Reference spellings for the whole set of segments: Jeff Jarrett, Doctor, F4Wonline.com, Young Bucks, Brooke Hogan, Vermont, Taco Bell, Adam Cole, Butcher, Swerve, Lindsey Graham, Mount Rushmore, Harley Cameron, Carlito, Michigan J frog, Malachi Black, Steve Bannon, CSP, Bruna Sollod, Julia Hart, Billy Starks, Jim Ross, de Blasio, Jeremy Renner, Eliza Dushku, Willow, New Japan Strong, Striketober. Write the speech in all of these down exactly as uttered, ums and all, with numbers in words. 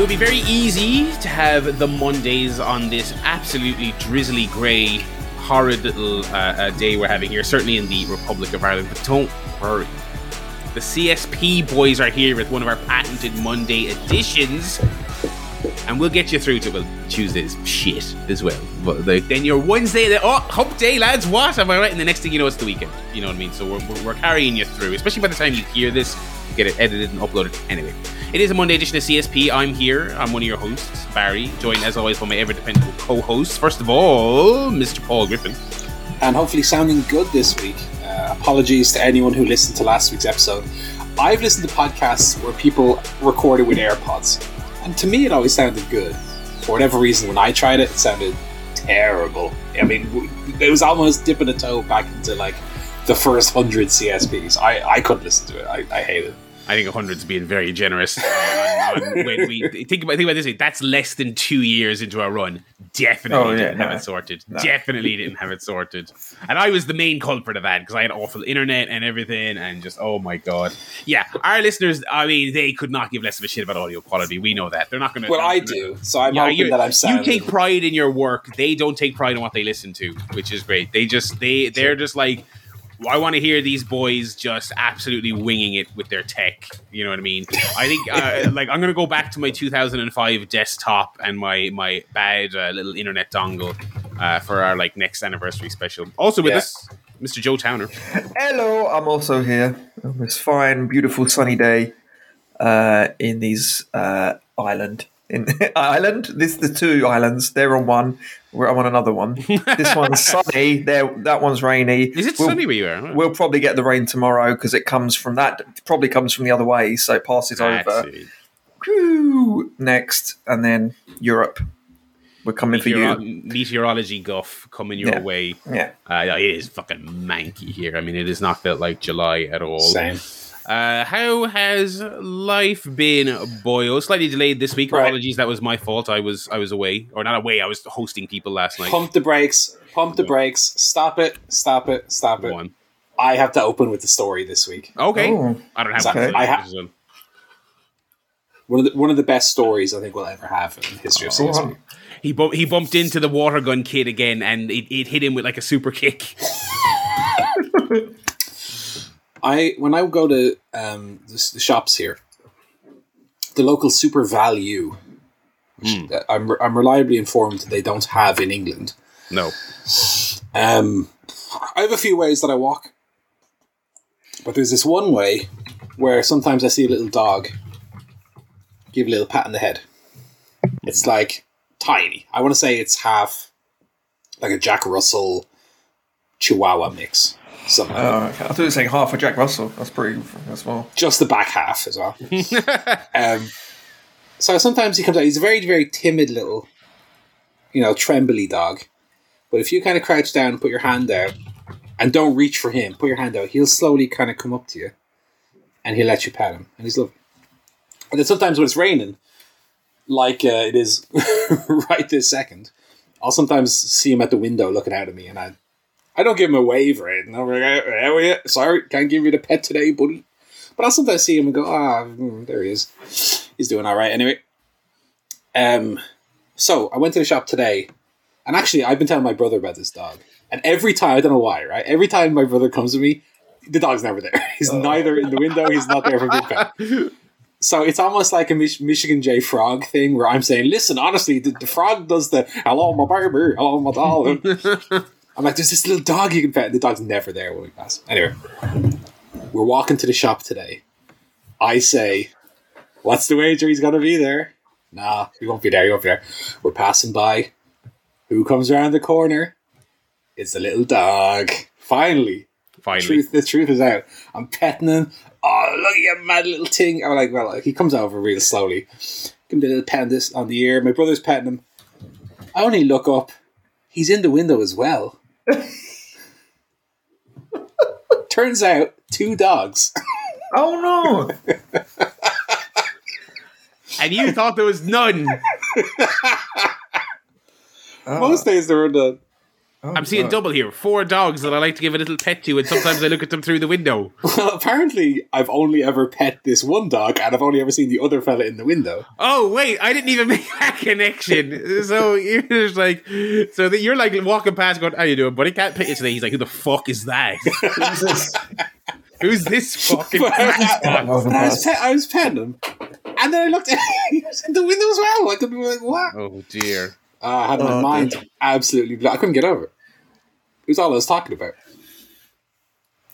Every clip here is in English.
It would be very easy to have the Mondays on this absolutely drizzly grey, horrid little uh, uh, day we're having here, certainly in the Republic of Ireland, but don't worry. The C S P boys are here with one of our patented Monday editions, and we'll get you through to, well, Tuesday's shit as well. But the, then your Wednesday, the, oh, hump day, lads, what? Am I right? And the next thing you know, it's the weekend. You know what I mean? So we're, we're carrying you through, especially by the time you hear this, get it edited and uploaded. Anyway, it is a Monday edition of C S P. I'm here. I'm one of your hosts, Barry, joined as always by my ever-dependable co-hosts. First of all, Mister Paul Griffin. And hopefully sounding good this week. Uh, apologies to anyone who listened to last week's episode. I've listened to podcasts where people recorded with AirPods, and to me it always sounded good. For whatever reason, when I tried it, it sounded terrible. I mean, it was almost dipping a toe back into like the first hundred C S Ps. I, I couldn't listen to it. I, I hate it. I think one hundred's being very generous. Uh, on, on, when we think about, think about this way, that's less than two years into our run. Definitely oh, yeah, didn't no, have it sorted. No. Definitely didn't have it sorted. And I was the main culprit of that because I had awful internet and everything and just, oh my God. Yeah, our listeners, I mean, they could not give less of a shit about audio quality. We know that. They're not going to... Well, I do. So I'm yeah, hoping that I'm sounding... You take pride in your work. They don't take pride in what they listen to, which is great. They just, they, they're just like... I want to hear these boys just absolutely winging it with their tech. You know what I mean? I think, uh, like, I'm going to go back to my two thousand five desktop and my my bad uh, little internet dongle uh, for our, like, next anniversary special. Also with yeah. us, Mister Joe Towner. Hello, I'm also here on this fine, beautiful, sunny day uh, in these uh, island. In Ireland, this the two islands. They're on one. We're, I'm on another one. This one's sunny. There, that one's rainy. Is it we'll, sunny where you are? Huh? We'll probably get the rain tomorrow because it comes from that. It probably comes from the other way, so it passes I over. Woo, next, and then Europe. We're coming Meteoro- for you. Meteorology guff coming your yeah. way. Yeah, uh, it is fucking manky here. I mean, it has not felt like July at all. Same. Uh, how has life been, boyo? Slightly delayed this week. Right. Apologies, that was my fault. I was I was away, or not away. I was hosting people last night. Pump the brakes. Pump the brakes. Stop it. Stop it. Stop it. One. I have to open with the story this week. Okay. Oh. I don't have so one. I ha- one of the one of the best stories I think we'll ever have in the history of C S P. Oh. He bu- he bumped into the water gun kid again, and it, it hit him with like a super kick. I when I go to um, the, the shops here, the local Super Value, which mm. I'm I'm reliably informed they don't have in England. No, um, I have a few ways that I walk, but there's this one way where sometimes I see a little dog, give a little pat on the head. It's like tiny. I want to say it's half like a Jack Russell Chihuahua mix. Something. Oh, okay. I thought you were saying half a Jack Russell. That's pretty as well. Just the back half as well. um, so sometimes he comes out. He's a very, very timid little, you know, trembly dog. But if you kind of crouch down, put your hand out, and don't reach for him, put your hand out, he'll slowly kind of come up to you, and he'll let you pat him, and he's lovely. And then sometimes when it's raining, like uh, it is right this second, I'll sometimes see him at the window looking out at me, and I. I don't give him a wave or anything. I'm like, sorry, can't give you the pet today, buddy. But I'll sometimes see him and go, ah, oh, there he is. He's doing all right anyway. Um, so I went to the shop today, and actually I've been telling my brother about this dog. And every time, I don't know why, right? Every time my brother comes to me, the dog's never there. He's oh. neither in the window, he's not there for being pet. So it's almost like a Mich- Michigan J. Frog thing where I'm saying, listen, honestly, the, the frog does the, hello, my baby, hello, my doll. I'm like, there's this little dog you can pet. The dog's never there when we pass. Anyway, we're walking to the shop today. I say, what's the wager he's going to be there? Nah, he won't be there. He won't be there. We're passing by. Who comes around the corner? It's the little dog. Finally. Finally. The truth, the truth is out. I'm petting him. Oh, look at you, mad little thing. I'm like, well, like, he comes over real slowly. Give him the little pet on, this, on the ear. My brother's petting him. I only look up. He's in the window as well. Turns out, two dogs. Oh no! And you thought there was none. Most days there were none. Oh, I'm seeing God. double here. Four dogs that I like to give a little pet to, and sometimes I look at them through the window. Well, apparently I've only ever pet this one dog, and I've only ever seen the other fella in the window. Oh, wait, I didn't even make that connection. So you're like, so that you're like walking past going, how you doing, buddy? Can't pet you today. He's like, who the fuck is that? Who's this, Who's this fucking I, I, I, was pet, I was petting him, and then I looked at he was in the window as well. I could be like, what? Oh, dear. Uh, I had my oh, mind gosh. absolutely black. I couldn't get over it. It was all I was talking about.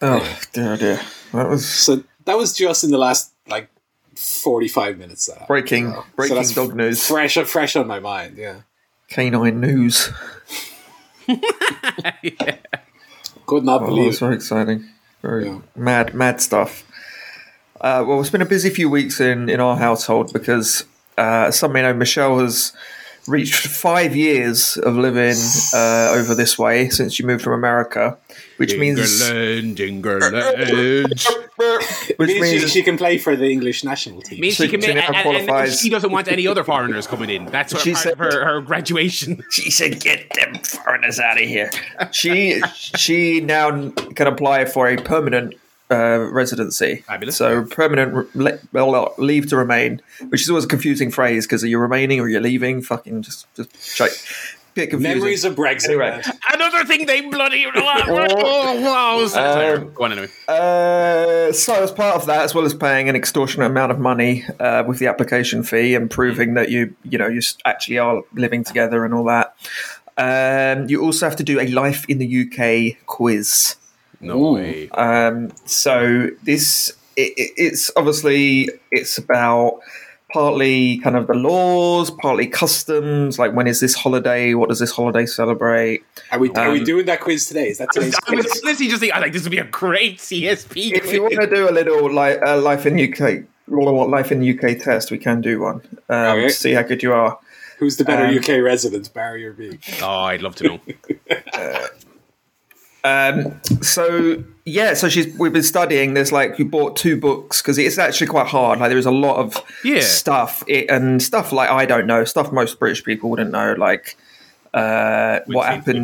Oh, anyway. dear, dear. That was... So that was just in the last, like, forty-five minutes. That breaking happened, so. breaking so dog news. Fresh, fresh on my mind, yeah. Canine news. yeah. Could not oh, believe it. It was very exciting. Very yeah. mad, mad stuff. Uh, well, it's been a busy few weeks in, in our household because, uh, as some may know, Michelle has... reached five years of living uh, over this way since she moved from America, which England, means England. which means, means she, she can play for the English national team. Means she, she, can she, now and, and she doesn't want any other foreigners coming in. That's what she part said, of her, her graduation. She said, "Get them foreigners out of here." she she now can apply for a permanent uh, residency. Fabulous. So permanent re- well, leave to remain, which is always a confusing phrase because are you remaining or you're leaving? Fucking just just check. Bit confusing. Memories of Brexit. Anyway. Another thing they bloody. oh wow! So, um, go on anyway. Uh, so as part of that, as well as paying an extortionate amount of money uh, with the application fee and proving that you you know you actually are living together and all that, um, you also have to do a life in the U K quiz. No Ooh. way. Um, so this it, it, it's obviously it's about partly kind of the laws, partly customs. Like when is this holiday? What does this holiday celebrate? Are we um, are we doing that quiz today? Is that today's I was, quiz? I was literally just thinking, I like this would be a great C S P. If quiz. you want to do a little like uh, life in U K, well, life in U K test, we can do one. Um, okay. To see how good you are. Who's the better um, U K resident, Barry or me? Oh, I'd love to know. uh, Um, so yeah, so she's we've been studying this. Like we bought two books because it's actually quite hard. Like there is a lot of yeah. stuff it, and stuff like I don't know stuff most British people wouldn't know. Like uh, what happened?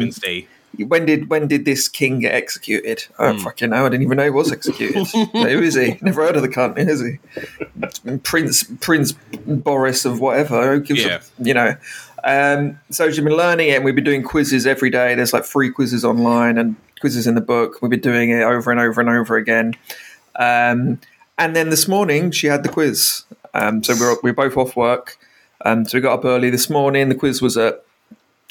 When did when did this king get executed? I don't mm. fucking know. I didn't even know he was executed. Who is he? Never heard of the cunt. Who is he? Prince Prince Boris of whatever. Who gives yeah. a, you know. Um, so she's been learning it and we've been doing quizzes every day. There's like free quizzes online and quizzes in the book. We've been doing it over and over and over again. Um, and then this morning she had the quiz. Um, so we're, we're both off work. Um, so we got up early this morning. The quiz was at,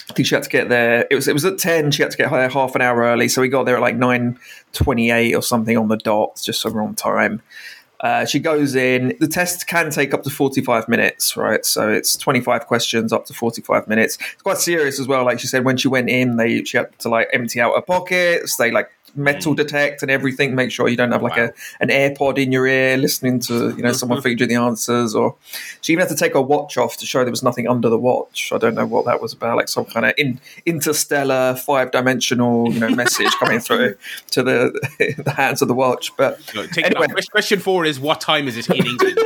I think she had to get there. It was, it was at ten. She had to get there half an hour early. So we got there at like nine twenty-eight or something on the dot, just so we're on time. Uh, she goes in. The test can take up to forty-five minutes, right? So it's twenty-five questions up to forty-five minutes. It's quite serious as well. Like she said, when she went in, they she had to like empty out her pockets. They like metal detect and everything. Make sure you don't have like wow. a an AirPod in your ear listening to you know someone feed you the answers. Or she even had to take her watch off to show there was nothing under the watch. I don't know what that was about. Like some kind of in, interstellar five dimensional you know message coming through to the, the hands of the watch. But no, take anyway, question four is. Is what time is it in England?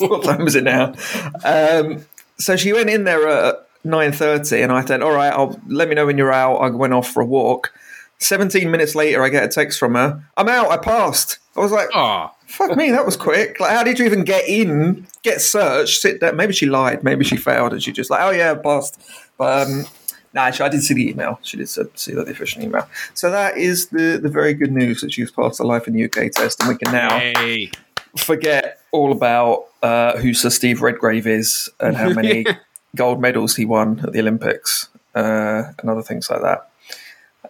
What time is it now? Um, so she went in there at nine thirty and I said, all right, I'll, let me know when you're out. I went off for a walk. seventeen minutes later, I get a text from her. I'm out. I passed. I was like, oh, fuck me. That was quick. Like, how did you even get in, get searched, sit down? Maybe she lied. Maybe she failed and she just like, oh, yeah, I passed. But um, nah, she, I did see the email. She did see the official email. So that is the, the very good news that she's passed the life in the U K test and we can now... Hey. Forget all about uh, who Sir Steve Redgrave is and how many gold medals he won at the Olympics uh, and other things like that.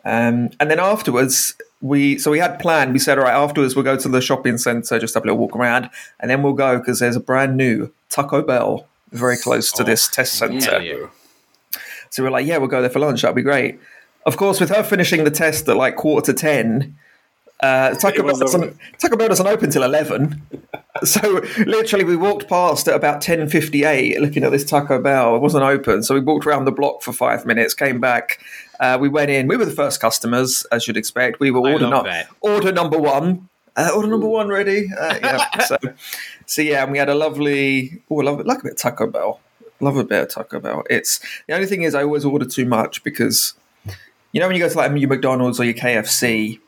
Um, and then afterwards, we so we had planned. We said, all right, afterwards we'll go to the shopping centre, just have a little walk around, and then we'll go because there's a brand new Taco Bell very close to oh, this test centre. Yeah. So we're like, yeah, we'll go there for lunch. That'd be great. Of course, with her finishing the test at like quarter to ten. Uh, Taco Bell doesn't, Taco Bell doesn't open till eleven, so literally we walked past at about ten fifty-eight looking at this Taco Bell. It wasn't open, so we walked around the block for five minutes, came back, uh, we went in, we were the first customers as you'd expect. We were order, no, order number one uh, order number one ready uh, yeah. so, so yeah, and we had a lovely oh I love it, like a bit of Taco Bell love a bit of Taco Bell. It's the only thing is I always order too much because You know when you go to like your McDonald's or your K F C,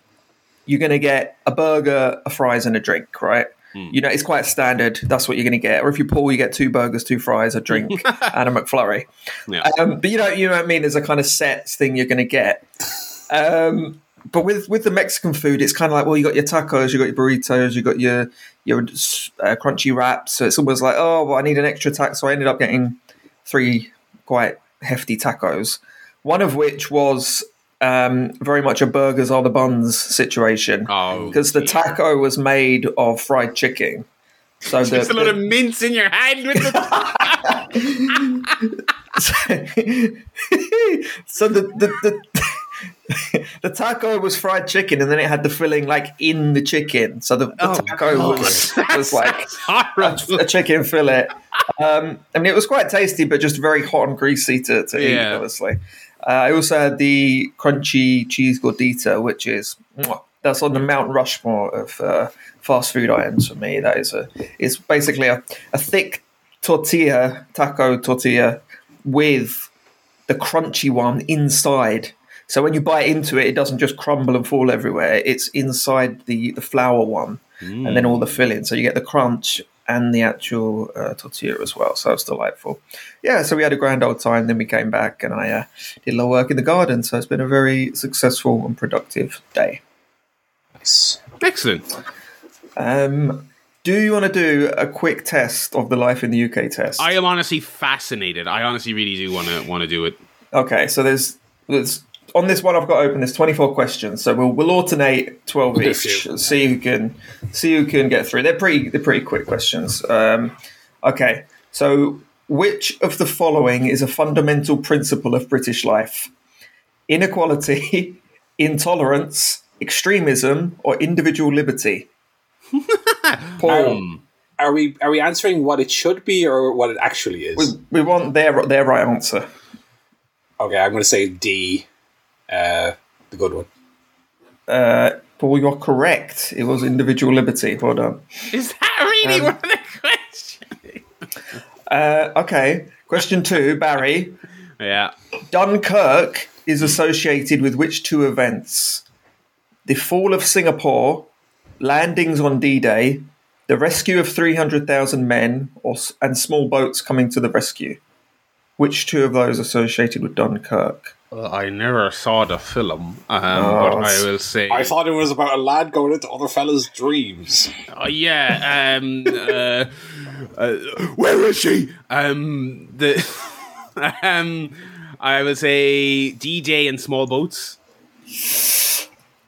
you're going to get a burger, a fries, and a drink, right? Mm. You know, it's quite standard. That's what you're going to get. Or if you pull, you get two burgers, two fries, a drink, and a McFlurry. Yeah. Um, but you know, you know what I mean? There's a kind of set thing you're going to get. Um, but with, with the Mexican food, it's kind of like, well, you got your tacos, you got your burritos, you got your your uh, crunchy wraps. So it's almost like, oh, well, I need an extra taco. So I ended up getting three quite hefty tacos, one of which was um very much a burgers are the buns situation, because oh, the yeah. taco was made of fried chicken, so there's a lot of mince in your hand with the so, so the the, the, the taco was fried chicken, and then it had the filling like in the chicken, so the, the oh, taco God. was was like a, a chicken fillet. um I mean, it was quite tasty, but just very hot and greasy to, to yeah. eat, honestly. Uh, I also had the crunchy cheese gordita, which is that's on the Mount Rushmore of uh, fast food items for me. That is a, it's basically a, a thick tortilla, taco tortilla, with the crunchy one inside. So when you bite into it, it doesn't just crumble and fall everywhere. It's inside the, the flour one, mm. and then all the filling. So you get the crunch and the actual uh, tortilla as well. So it was delightful. Yeah, so we had a grand old time. Then we came back and I uh, did a lot of work in the garden. So it's been a very successful and productive day. Nice. Excellent. Um, do you want to do a quick test of the Life in the U K test? I am honestly fascinated. I honestly really do want to want to do it. Okay, so there's, there's on this one I've got open, there's twenty-four questions. So we'll we'll alternate twelve each. See who can see who can get through. They're pretty they're pretty quick questions. Um, okay. So which of the following is a fundamental principle of British life? Inequality, intolerance, extremism, or individual liberty? Paul. Um, are we are we answering what it should be or what it actually is? We, we want their their right answer. Okay, I'm going to say D. Uh, the good one. Uh, Paul, you're correct. It was individual liberty. Well done. Is that really um, one of the questions? Uh, okay. Question two, Barry. Yeah. Dunkirk is associated with which two events? The fall of Singapore, landings on D-Day, the rescue of three hundred thousand men, or, and small boats coming to the rescue. Which two of those associated with Dunkirk? Well, I never saw the film, um, oh, but I will say... I thought it was about a lad going into other fellas' dreams. Uh, yeah. Um, uh, uh, where is she? Um, the um, I will say D-Day and small boats.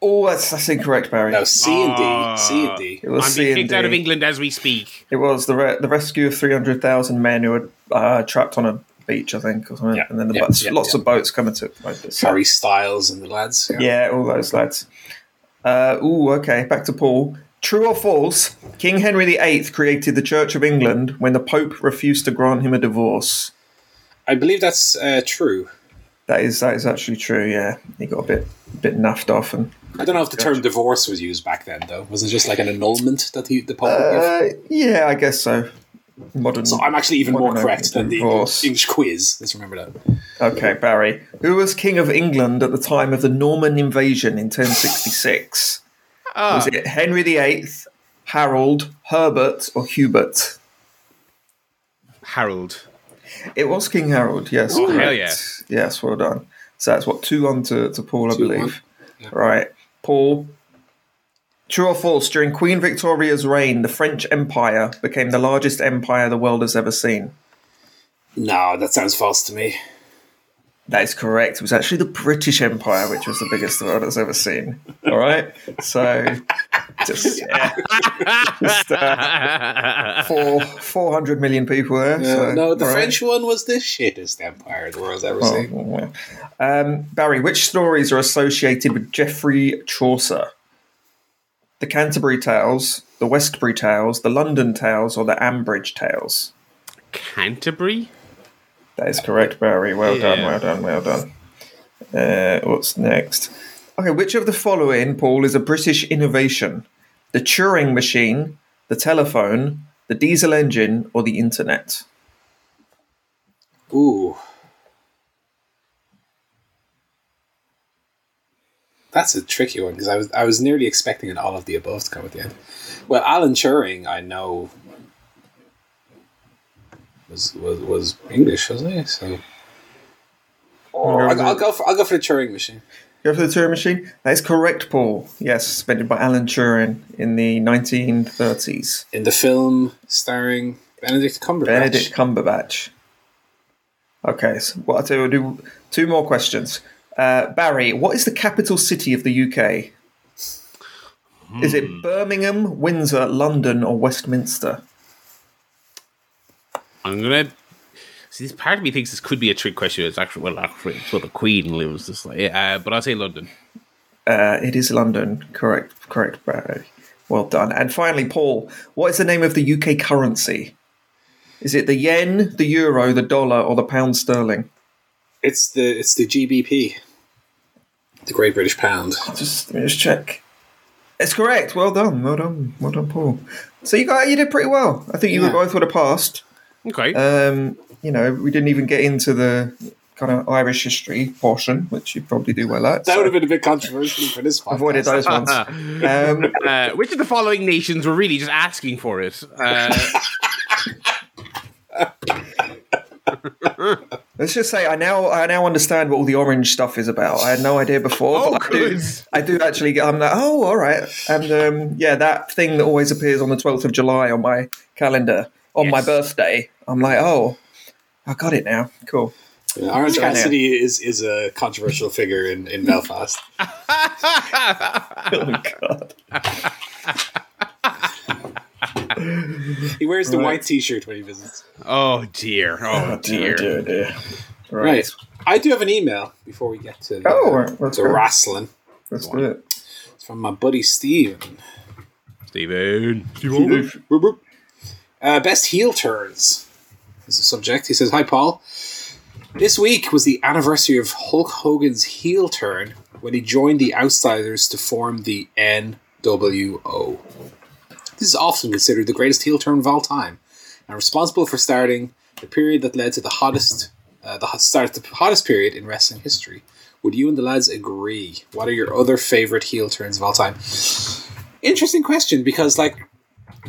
Oh, that's, that's incorrect, Barry. No, C and D. Uh, C and D. It was I'm C being kicked out of England as we speak. It was the re- the rescue of three hundred thousand men who were uh, trapped on a... beach, I think, or something. Yeah, and then the yeah, boats, yeah, lots yeah. of boats coming to it. Harry Styles and the lads. Yeah, yeah, all those lads. Uh, ooh, okay, back to Paul. True or false, King Henry the eighth created the Church of England when the Pope refused to grant him a divorce? I believe that's uh, true. That is that is actually true, yeah. He got a bit a bit naffed off. And I don't know if the term divorce was used back then, though. Was it just like an annulment that he, the Pope uh, gave? Yeah, I guess so. Modern, so I'm actually even more correct than the English, English quiz. Let's remember that. Okay, Barry. Who was King of England at the time of the Norman invasion in ten sixty-six? Oh. Was it Henry the eighth, Harold, Herbert, or Hubert? Harold. It was King Harold, yes. Oh, hell yeah. Yes, well done. So that's what, two one to, to Paul, I two believe. Yeah. Right. Paul. True or false, during Queen Victoria's reign, the French Empire became the largest empire the world has ever seen? No, that sounds false to me. That is correct. It was actually the British Empire, which was the biggest the world has ever seen. All right? So, just, yeah, just uh, four, four hundred million people there. Yeah, so, no, the right. French one was the shittest empire the world's ever oh, seen. Oh, oh. Um, Barry, which stories are associated with Geoffrey Chaucer? The Canterbury Tales, the Westbury Tales, the London Tales, or the Ambridge Tales? Canterbury? That is correct, Barry. Well yeah. done, well done, well done. Uh, what's next? Okay, which of the following, Paul, is a British innovation? The Turing machine, the telephone, the diesel engine, or the internet? Ooh. That's a tricky one, because I was I was nearly expecting an all of the above to come at the end. Well, Alan Turing, I know, was was, was English, wasn't he? So oh, I'll, I'll go for I'll go for the Turing machine. Go for the Turing machine. That is correct, Paul. Yes, suspended by Alan Turing in the nineteen thirties. In the film starring Benedict Cumberbatch. Benedict Cumberbatch. Okay, so what I'll do, I'll do two more questions. Uh, Barry, what is the capital city of the U K? Hmm. Is it Birmingham, Windsor, London, or Westminster? I'm gonna. See, this part of me thinks this could be a trick question. It's actually well, actually, it's where the Queen lives. Just like, yeah, uh, but I'll say London. Uh, it is London. Correct, correct, Barry. Well done. And finally, Paul, what is the name of the U K currency? Is it the yen, the euro, the dollar, or the pound sterling? It's the it's the G B P, the Great British Pound. I'll just let me just check. It's correct. Well done. Well done. Well done, Paul. So you got you did pretty well. I think you yeah. both would have passed. Okay. Um, you know, we didn't even get into the kind of Irish history portion, which you'd probably do well at. That so. Would have been a bit controversial for this podcast. Avoided those ones. um, uh, which of the following nations were really just asking for it? Uh, Let's just say I now I now understand what all the orange stuff is about. I had no idea before, oh, but I do, I do actually get, I'm like, oh, all right. And um, yeah, that thing that always appears on the twelfth of July on my calendar, on yes. my birthday, I'm like, oh, I got it now. Cool. Yeah, Orange Cassidy is, is a controversial figure in, in Belfast. Oh, God. He wears the right. white t-shirt when he visits. Oh dear! Oh, oh dear. dear! Dear dear. Right. right. I do have an email before we get to oh, the, right. to wrestling. Let's do it. It's from my buddy Steven. Steven. Steven. Uh, best heel turns is the subject. He says, "Hi, Paul. This week was the anniversary of Hulk Hogan's heel turn when he joined the Outsiders to form the N W O." This is often considered the greatest heel turn of all time, and responsible for starting the period that led to the hottest, uh, the start the hottest period in wrestling history. Would you and the lads agree? What are your other favorite heel turns of all time? Interesting question, because like,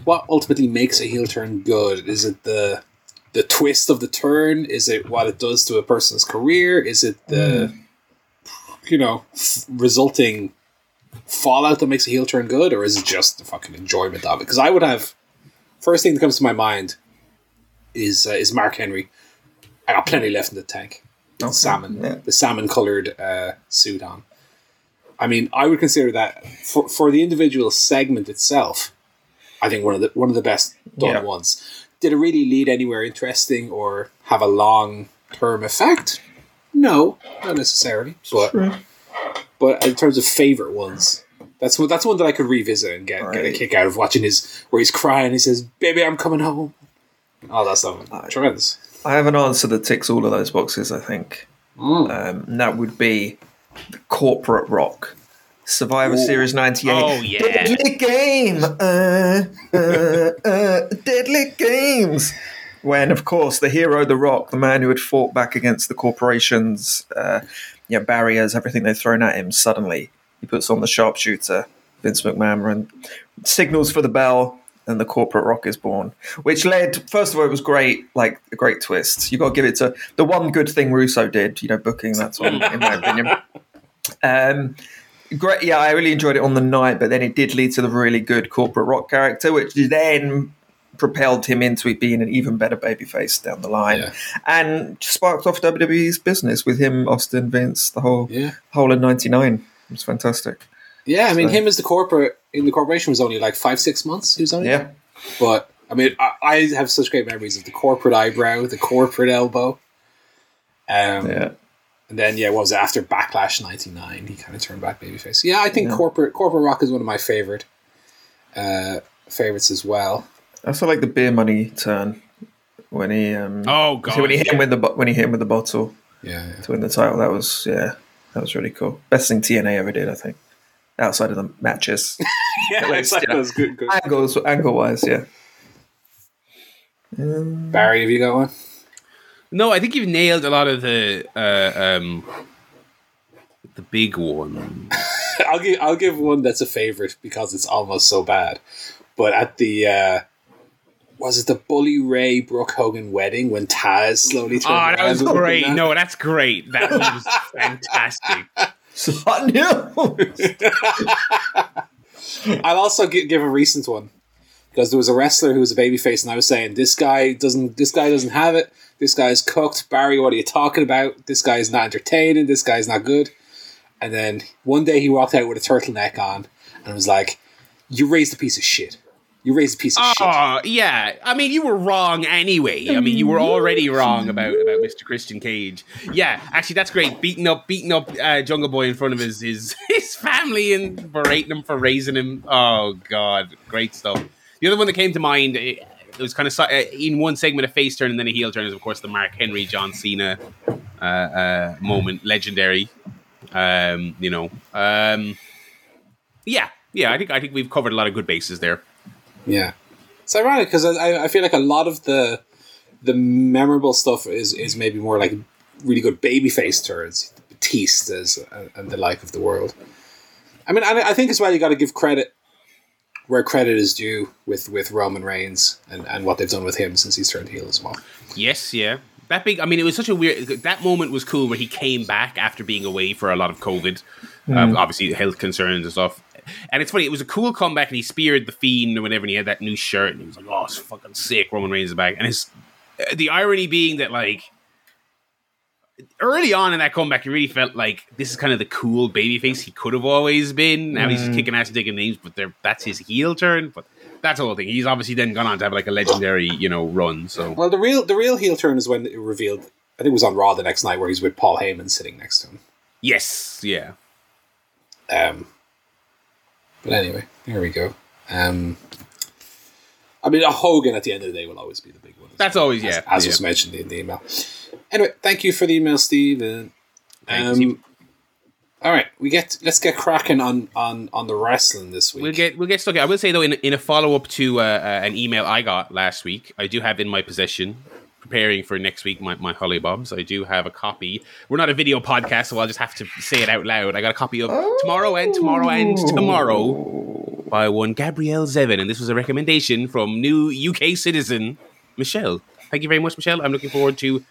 what ultimately makes a heel turn good? Is it the the twist of the turn? Is it what it does to a person's career? Is it the mm. you know f- resulting fallout that makes a heel turn good, or is it just the fucking enjoyment of it? Because I would have first thing that comes to my mind is uh, is Mark Henry. I got plenty left in the tank. Okay. Salmon, yeah. The salmon coloured uh, suit on. I mean, I would consider that for for the individual segment itself. I think one of the one of the best done yeah. ones. Did it really lead anywhere interesting or have a long term effect? No, not necessarily, but. True. But in terms of favourite ones, that's one, that's one that I could revisit and get, right. get a kick out of watching his, where he's crying, he says, "Baby, I'm coming home." Oh, that's not tremendous. I have an answer that ticks all of those boxes, I think. Mm. Um, and that would be the Corporate Rock. Survivor Ooh. Series ninety-eight. Oh, yeah. Deadly Game! Uh, uh, uh, deadly Games! When, of course, the hero, The Rock, the man who had fought back against the corporations... Uh, Yeah, barriers, everything they've thrown at him, suddenly he puts on the sharpshooter, Vince McMahon, and signals for the bell, and the Corporate Rock is born. Which led, first of all, it was great, like a great twist. You've got to give it to the one good thing Russo did, you know, booking, that's all, in my opinion. Um, great, yeah, I really enjoyed it on the night, but then it did lead to the really good Corporate Rock character, which then propelled him into being an even better babyface down the line, yeah. and sparked off W W E's business with him, Austin, Vince, the whole yeah. whole in ninety-nine. It was fantastic. Yeah, I so. mean, him as the corporate in the corporation was only like five, six months. He was only, yeah. But I mean, I, I have such great memories of the corporate eyebrow, the corporate elbow, um, yeah. and then yeah, what was it after Backlash ninety-nine? He kind of turned back babyface. Yeah, I think yeah. corporate Corporate Rock is one of my favorite uh, favorites as well. I also like the beer money turn when he um, oh god so when he hit yeah. him with the when he hit him with the bottle yeah, yeah to win the title. That was yeah that was really cool. Best thing T N A ever did, I think, outside of the matches. yeah, like, it's like you know, those good, good angles, angle wise. Yeah. Um, Barry, have you got one? No, I think you've nailed a lot of the uh, um, the big one. I'll give I'll give one that's a favorite because it's almost so bad. But at the uh, was it the Bully Ray Brooke Hogan wedding when Taz slowly turned around? Oh, that was great! That? No, that's great. That was fantastic. So hot news. I'll also give, give a recent one because there was a wrestler who was a babyface, and I was saying this guy doesn't. This guy doesn't have it. This guy's cooked. Barry, what are you talking about? This guy's not entertaining. This guy's not good. And then one day he walked out with a turtleneck on and was like, you raised a piece of shit. You raised a piece of oh, shit. Oh, yeah. I mean, you were wrong anyway. I mean, you were already wrong about, about Mister Christian Cage. Yeah, actually, that's great. Beating up beating up uh, Jungle Boy in front of his, his, his family and berating him for raising him. Oh, God. Great stuff. The other one that came to mind... It, It was kind of uh, in one segment a face turn and then a heel turn is of course the Mark Henry John Cena uh, uh, moment, legendary. Um, you know, um, yeah, yeah. I think I think we've covered a lot of good bases there. Yeah, it's ironic because I, I feel like a lot of the the memorable stuff is is maybe more like really good babyface turns, Batistas and the like of the world. I mean, I, I think as well you got to give credit where credit is due with, with Roman Reigns and, and what they've done with him since he's turned heel as well. Yes, yeah. That big, I mean, it was such a weird, that moment was cool where he came back after being away for a lot of COVID, mm. um, obviously health concerns and stuff. And it's funny, it was a cool comeback and he speared the Fiend or whatever and he had that new shirt and he was like, oh, it's fucking sick, Roman Reigns is back. And it's, the irony being that like, early on in that comeback, you really felt like this is kind of the cool babyface he could have always been. Now mm. he's kicking ass and taking names, but that's his heel turn. But that's the whole thing. He's obviously then gone on to have like a legendary, you know, run. So well, the real the real heel turn is when it revealed. I think it was on Raw the next night where he's with Paul Heyman sitting next to him. Yes, yeah. Um, but anyway, here we go. Um, I mean, a Hogan at the end of the day will always be the big one. That's well, always as, yeah, as yeah. was mentioned in the email. Anyway, thank you for the email, Steve. Um, Thanks. All right, we get let's get cracking on, on, on the wrestling this week. We'll get we'll get stuck. I will say though, in in a follow up to uh, uh, an email I got last week, I do have in my possession, preparing for next week, my my Holly Bobs. I do have a copy. We're not a video podcast, so I'll just have to say it out loud. I got a copy of oh. Tomorrow and Tomorrow and Tomorrow by one Gabrielle Zevin, and this was a recommendation from new U K citizen Michelle. Thank you very much, Michelle. I'm looking forward to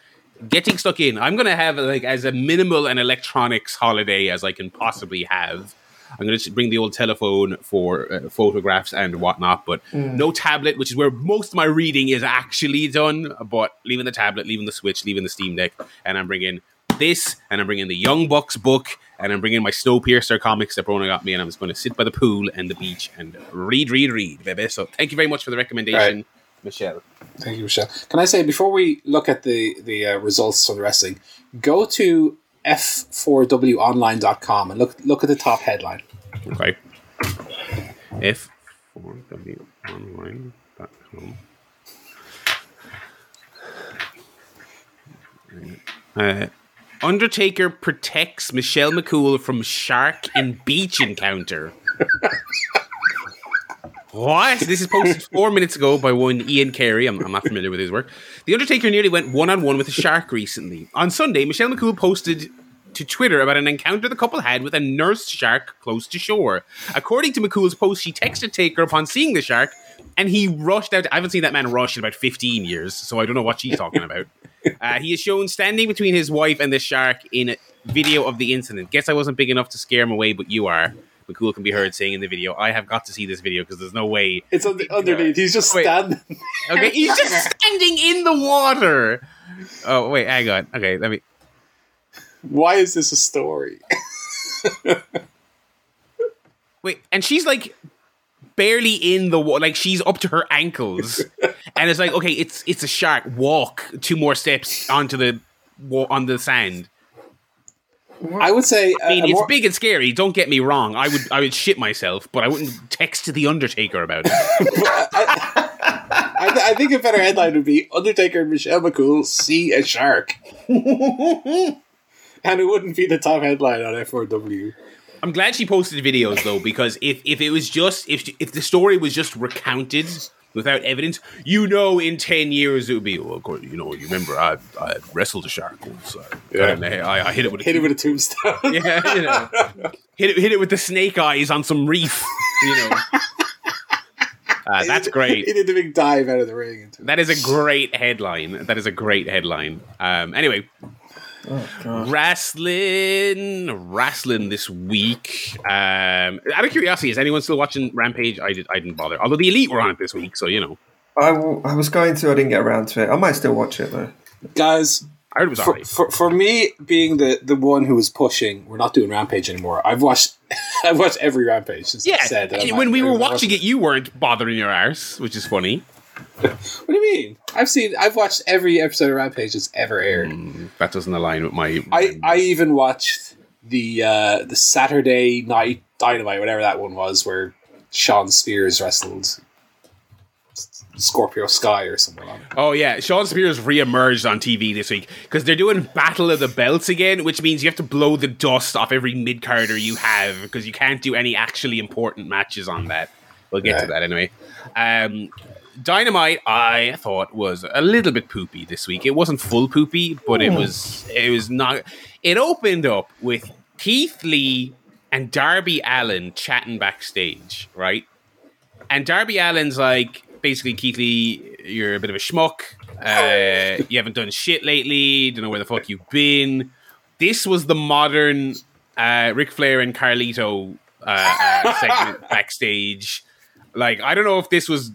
getting stuck in. I'm gonna have like as a minimal an electronics holiday as I can possibly have. I'm gonna just bring the old telephone for uh, photographs and whatnot, but mm. no tablet, which is where most of my reading is actually done. But leaving the tablet, leaving the Switch, leaving the Steam Deck, and I'm bringing this, and I'm bringing the Young Bucks book, and I'm bringing my Snowpiercer comics that Brona got me, and I'm just going to sit by the pool and the beach and read, read, read, baby. So thank you very much for the recommendation. Michelle. Thank you, Michelle. Can I say, before we look at the, the uh, results from the wrestling, go to F four W online dot com and look look at the top headline. Okay. F four W online dot com. Uh, Undertaker protects Michelle McCool from shark and beach encounter. What? This is posted four minutes ago by one Ian Carey. I'm, I'm not familiar with his work. The Undertaker nearly went one-on-one with a shark recently. On Sunday, Michelle McCool posted to Twitter about an encounter the couple had with a nurse shark close to shore. According to McCool's post, she texted Taker upon seeing the shark, and he rushed out. I haven't seen that man rush in about fifteen years, so I don't know what she's talking about. Uh, he is shown standing between his wife and the shark in a video of the incident. Guess I wasn't big enough to scare him away, but you are. McCool can be heard saying in the video, I have got to see this video because there's no way. It's under, underneath. He's just wait. standing. Okay, he's just standing in the water. Oh, wait, hang on. Okay, let me. Why is this a story? Wait, and she's like barely in the water. Like she's up to her ankles. And it's like, okay, it's it's a shark. Walk two more steps onto the on the sand. I would say uh, I mean it's more... big and scary, don't get me wrong. I would I would shit myself, but I wouldn't text to the Undertaker about it. I, I, th- I think a better headline would be Undertaker and Michelle McCool see a shark. And it wouldn't be the top headline on F four W. I'm glad she posted videos though, because if, if it was just if if the story was just recounted without evidence, you know, in ten years it would be, well, of course, you know, you remember I I wrestled a shark once. So yeah. I, I hit it with a hit it with a tombstone. Yeah, you know, hit it hit it with the snake eyes on some reef. You know, uh, that's great. He did the big dive out of the ring. Into that is a great headline. That is a great headline. Um, anyway. Oh, wrestling, wrestling this week. Um, out of curiosity, is anyone still watching Rampage? I, did, I didn't bother. Although the Elite were on it this week, so you know. I, w- I was going to. I didn't get around to it. I might still watch it though. Guys, I heard it was for, right. for, for me being the, the one who was pushing, we're not doing Rampage anymore. I've watched. I've watched every Rampage since yeah, I said that. When we were watching it, you weren't bothering your arse, which is funny. What do you mean? I've seen, I've watched every episode of Rampage that's ever aired. Mm, that doesn't align with my. my I, I even watched the uh, the Saturday Night Dynamite, whatever that one was, where Sean Spears wrestled Scorpio Sky or something like that. Oh yeah, Sean Spears re-emerged on T V this week because they're doing Battle of the Belts again, which means you have to blow the dust off every mid-carder you have because you can't do any actually important matches on that. We'll get yeah. to that anyway. Um. Dynamite, I thought, was a little bit poopy this week. It wasn't full poopy, but it was it was not. It opened up with Keith Lee and Darby Allin chatting backstage, right? And Darby Allin's like, basically, Keith Lee, you're a bit of a schmuck. Uh, you haven't done shit lately. Don't know where the fuck you've been. This was the modern uh, Ric Flair and Carlito uh, uh, segment backstage. Like, I don't know if this was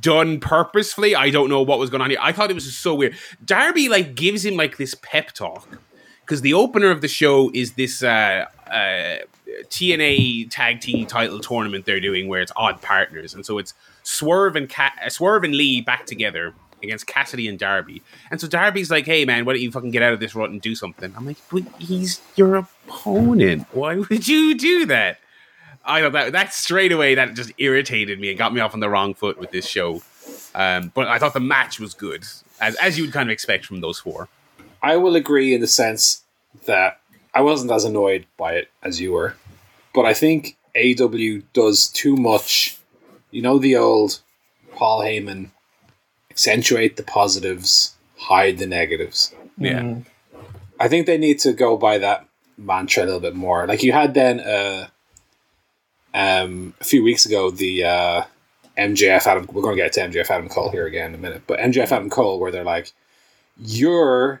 done purposefully. I don't know what was going on here. I thought it was just so weird. Darby like gives him like this pep talk because the opener of the show is this uh, uh, T N A tag team title tournament they're doing where it's odd partners, and so it's Swerve and Ca- uh, Swerve and Lee back together against Cassidy and Darby. And so Darby's like, "Hey man, why don't you fucking get out of this rut and do something?" I'm like, "But he's your opponent. Why would you do that?" I thought that that straight away that just irritated me and got me off on the wrong foot with this show. Um, but I thought the match was good, as as you would kind of expect from those four. I will agree in the sense that I wasn't as annoyed by it as you were, but I think A E W does too much. You know the old Paul Heyman, accentuate the positives, hide the negatives. Yeah, mm. I think they need to go by that mantra a little bit more. Like you had then. Uh, Um, a few weeks ago, the uh, M J F Adam. We're going to get to M J F Adam Cole here again in a minute, but M J F Adam Cole, where they're like, "You're,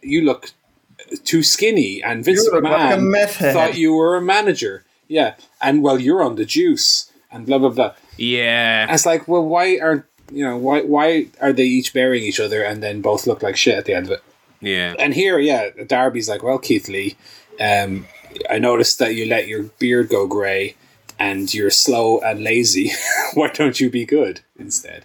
you look too skinny," and Vince McMahon like thought you were a manager. Yeah, and well, you're on the juice, and blah blah blah. Yeah, and it's like, well, why are you know why why are they each burying each other and then both look like shit at the end of it? Yeah, and here, yeah, Darby's like, "Well, Keith Lee, um, I noticed that you let your beard go grey. And you're slow and lazy. Why don't you be good instead?"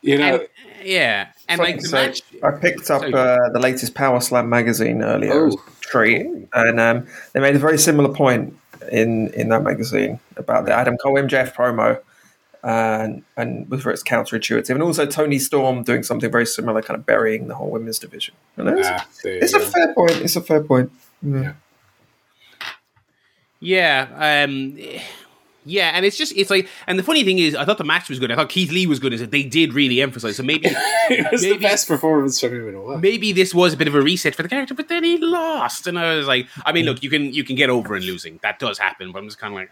You know, and, yeah. And so, like the so match, I picked up so uh, the latest Power Slam magazine earlier. Oh. It was a treat, and um, they made a very similar point in, in that magazine about the Adam Cole M J F promo, and and whether it's counterintuitive, and also Tony Storm doing something very similar, kind of burying the whole women's division. And it was, ah, it's a fair point. It's a fair point. Yeah. Yeah. Um, Yeah, and it's just, it's like, and the funny thing is, I thought the match was good. I thought Keith Lee was good. Is that they did really emphasize. So maybe it was maybe, the best performance from him in a while. Maybe this was a bit of a reset for the character, but then he lost. And I was like, I mean, look, you can you can get over in losing. That does happen. But I'm just kind of like,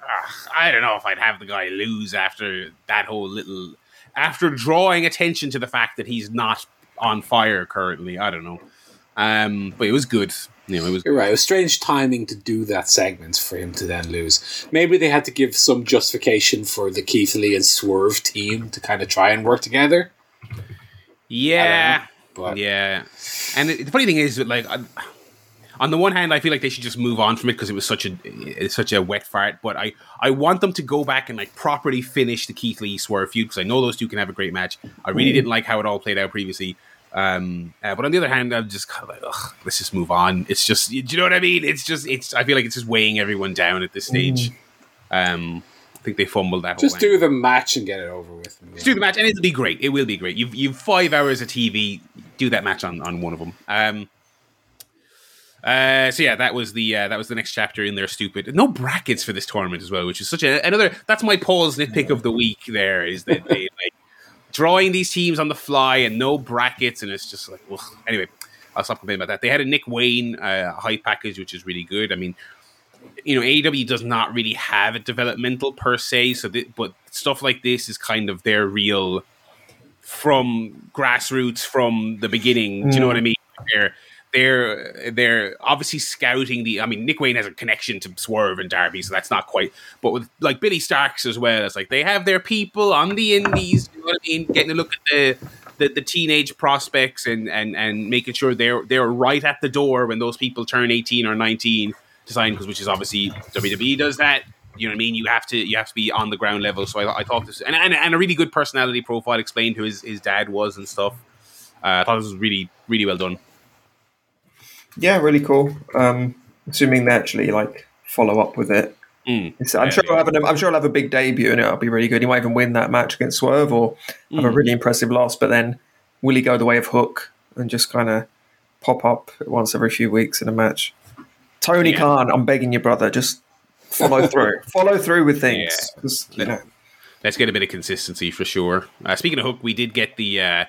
I don't know if I'd have the guy lose after that whole little, after drawing attention to the fact that he's not on fire currently. I don't know. Um, but it was good. Anyway, it was You're right. It was strange timing to do that segment for him to then lose. Maybe they had to give some justification for the Keith Lee and Swerve team to kind of try and work together. Yeah, know, but. yeah. And the funny thing is, like, on the one hand, I feel like they should just move on from it because it was such a it's such a wet fart. But I, I want them to go back and like properly finish the Keith Lee Swerve feud because I know those two can have a great match. I really mm. didn't like how it all played out previously. Um, uh, but on the other hand, I'm just kind of like, ugh, let's just move on. It's just, do you know what I mean? It's just, it's. I feel like it's just weighing everyone down at this stage. Mm. Um, I think they fumbled that. Just whole do angle. the match and get it over with. Yeah. Just do the match, and it'll be great. It will be great. You've you've five hours of T V. Do that match on, on one of them. Um. Uh. So yeah, that was the uh, that was the next chapter in their stupid. No brackets for this tournament as well, which is such a another. That's my Paul's nitpick of the week. There is that they like. drawing these teams on the fly and no brackets, and it's just like, ugh. Anyway, I'll stop complaining about that. They had a Nick Wayne uh, hype package, which is really good. I mean, you know, A E W does not really have a developmental per se, so they, but stuff like this is kind of their real from grassroots, from the beginning. Mm. Do you know what I mean? They're, they're, they're obviously scouting the... I mean, Nick Wayne has a connection to Swerve and Darby, so that's not quite... But with, like, Billy Starks as well, it's like they have their people on the indies, you know what I mean? Getting a look at the... The, the teenage prospects and, and, and making sure they're they're right at the door when those people turn eighteen or nineteen to sign, because which is obviously W W E does that. You know what I mean? You have to you have to be on the ground level. So I, I thought this and, and and a really good personality profile, explained who his, his dad was and stuff. Uh, I thought this was really really well done. Yeah, really cool. Um, assuming they actually like follow up with it. Mm, I'm yeah, sure I'll have an, I'm sure I'll have a big debut and it'll be really good. He might even win that match against Swerve or have mm. a really impressive loss, but then will he go the way of Hook and just kind of pop up once every few weeks in a match? Tony yeah. Khan, I'm begging you, brother, just follow through follow through with things, yeah. you know. Let's get a bit of consistency for sure. Uh, speaking of Hook, we did get the uh,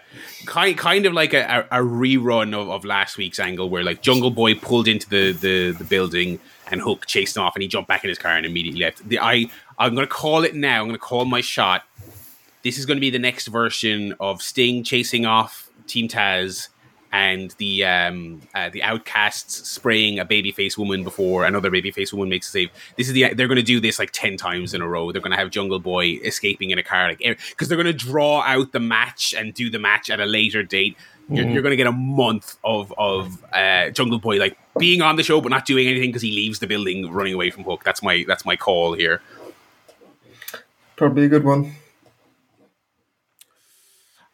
kind kind of like a, a, a rerun of, of last week's angle where like Jungle Boy pulled into the, the, the building and Hook chased him off, and he jumped back in his car and immediately left. The, I, I'm going to call it now. I'm going to call my shot. This is going to be the next version of Sting chasing off Team Taz and the um, uh, the Outcasts spraying a babyface woman before another babyface woman makes a save. This is the they're going to do this like ten times in a row. They're going to have Jungle Boy escaping in a car, like, because they're going to draw out the match and do the match at a later date. Mm-hmm. You're, you're going to get a month of of uh, Jungle Boy like being on the show but not doing anything because he leaves the building running away from Hook. That's my that's my call here. Probably a good one.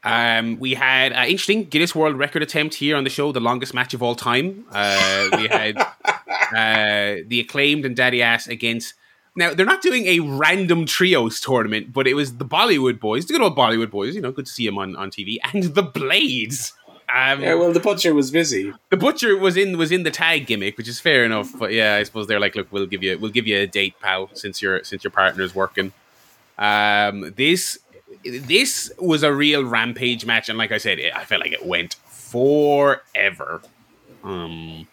Um, we had uh, interesting Guinness World Record attempt here on the show, the longest match of all time. Uh, we had uh, the Acclaimed and Daddy Ass against. Now they're not doing a random trios tournament, but it was the Bollywood Boys, the good old Bollywood Boys. You know, good to see them on, on T V, and the Blades. Um, yeah, well, the Butcher was busy. The Butcher was in was in the tag gimmick, which is fair enough. But yeah, I suppose they're like, look, we'll give you we'll give you a date, pal, since your since your partner's working. Um, this. This was a real Rampage match, and like I said, it, I felt like it went forever. Um,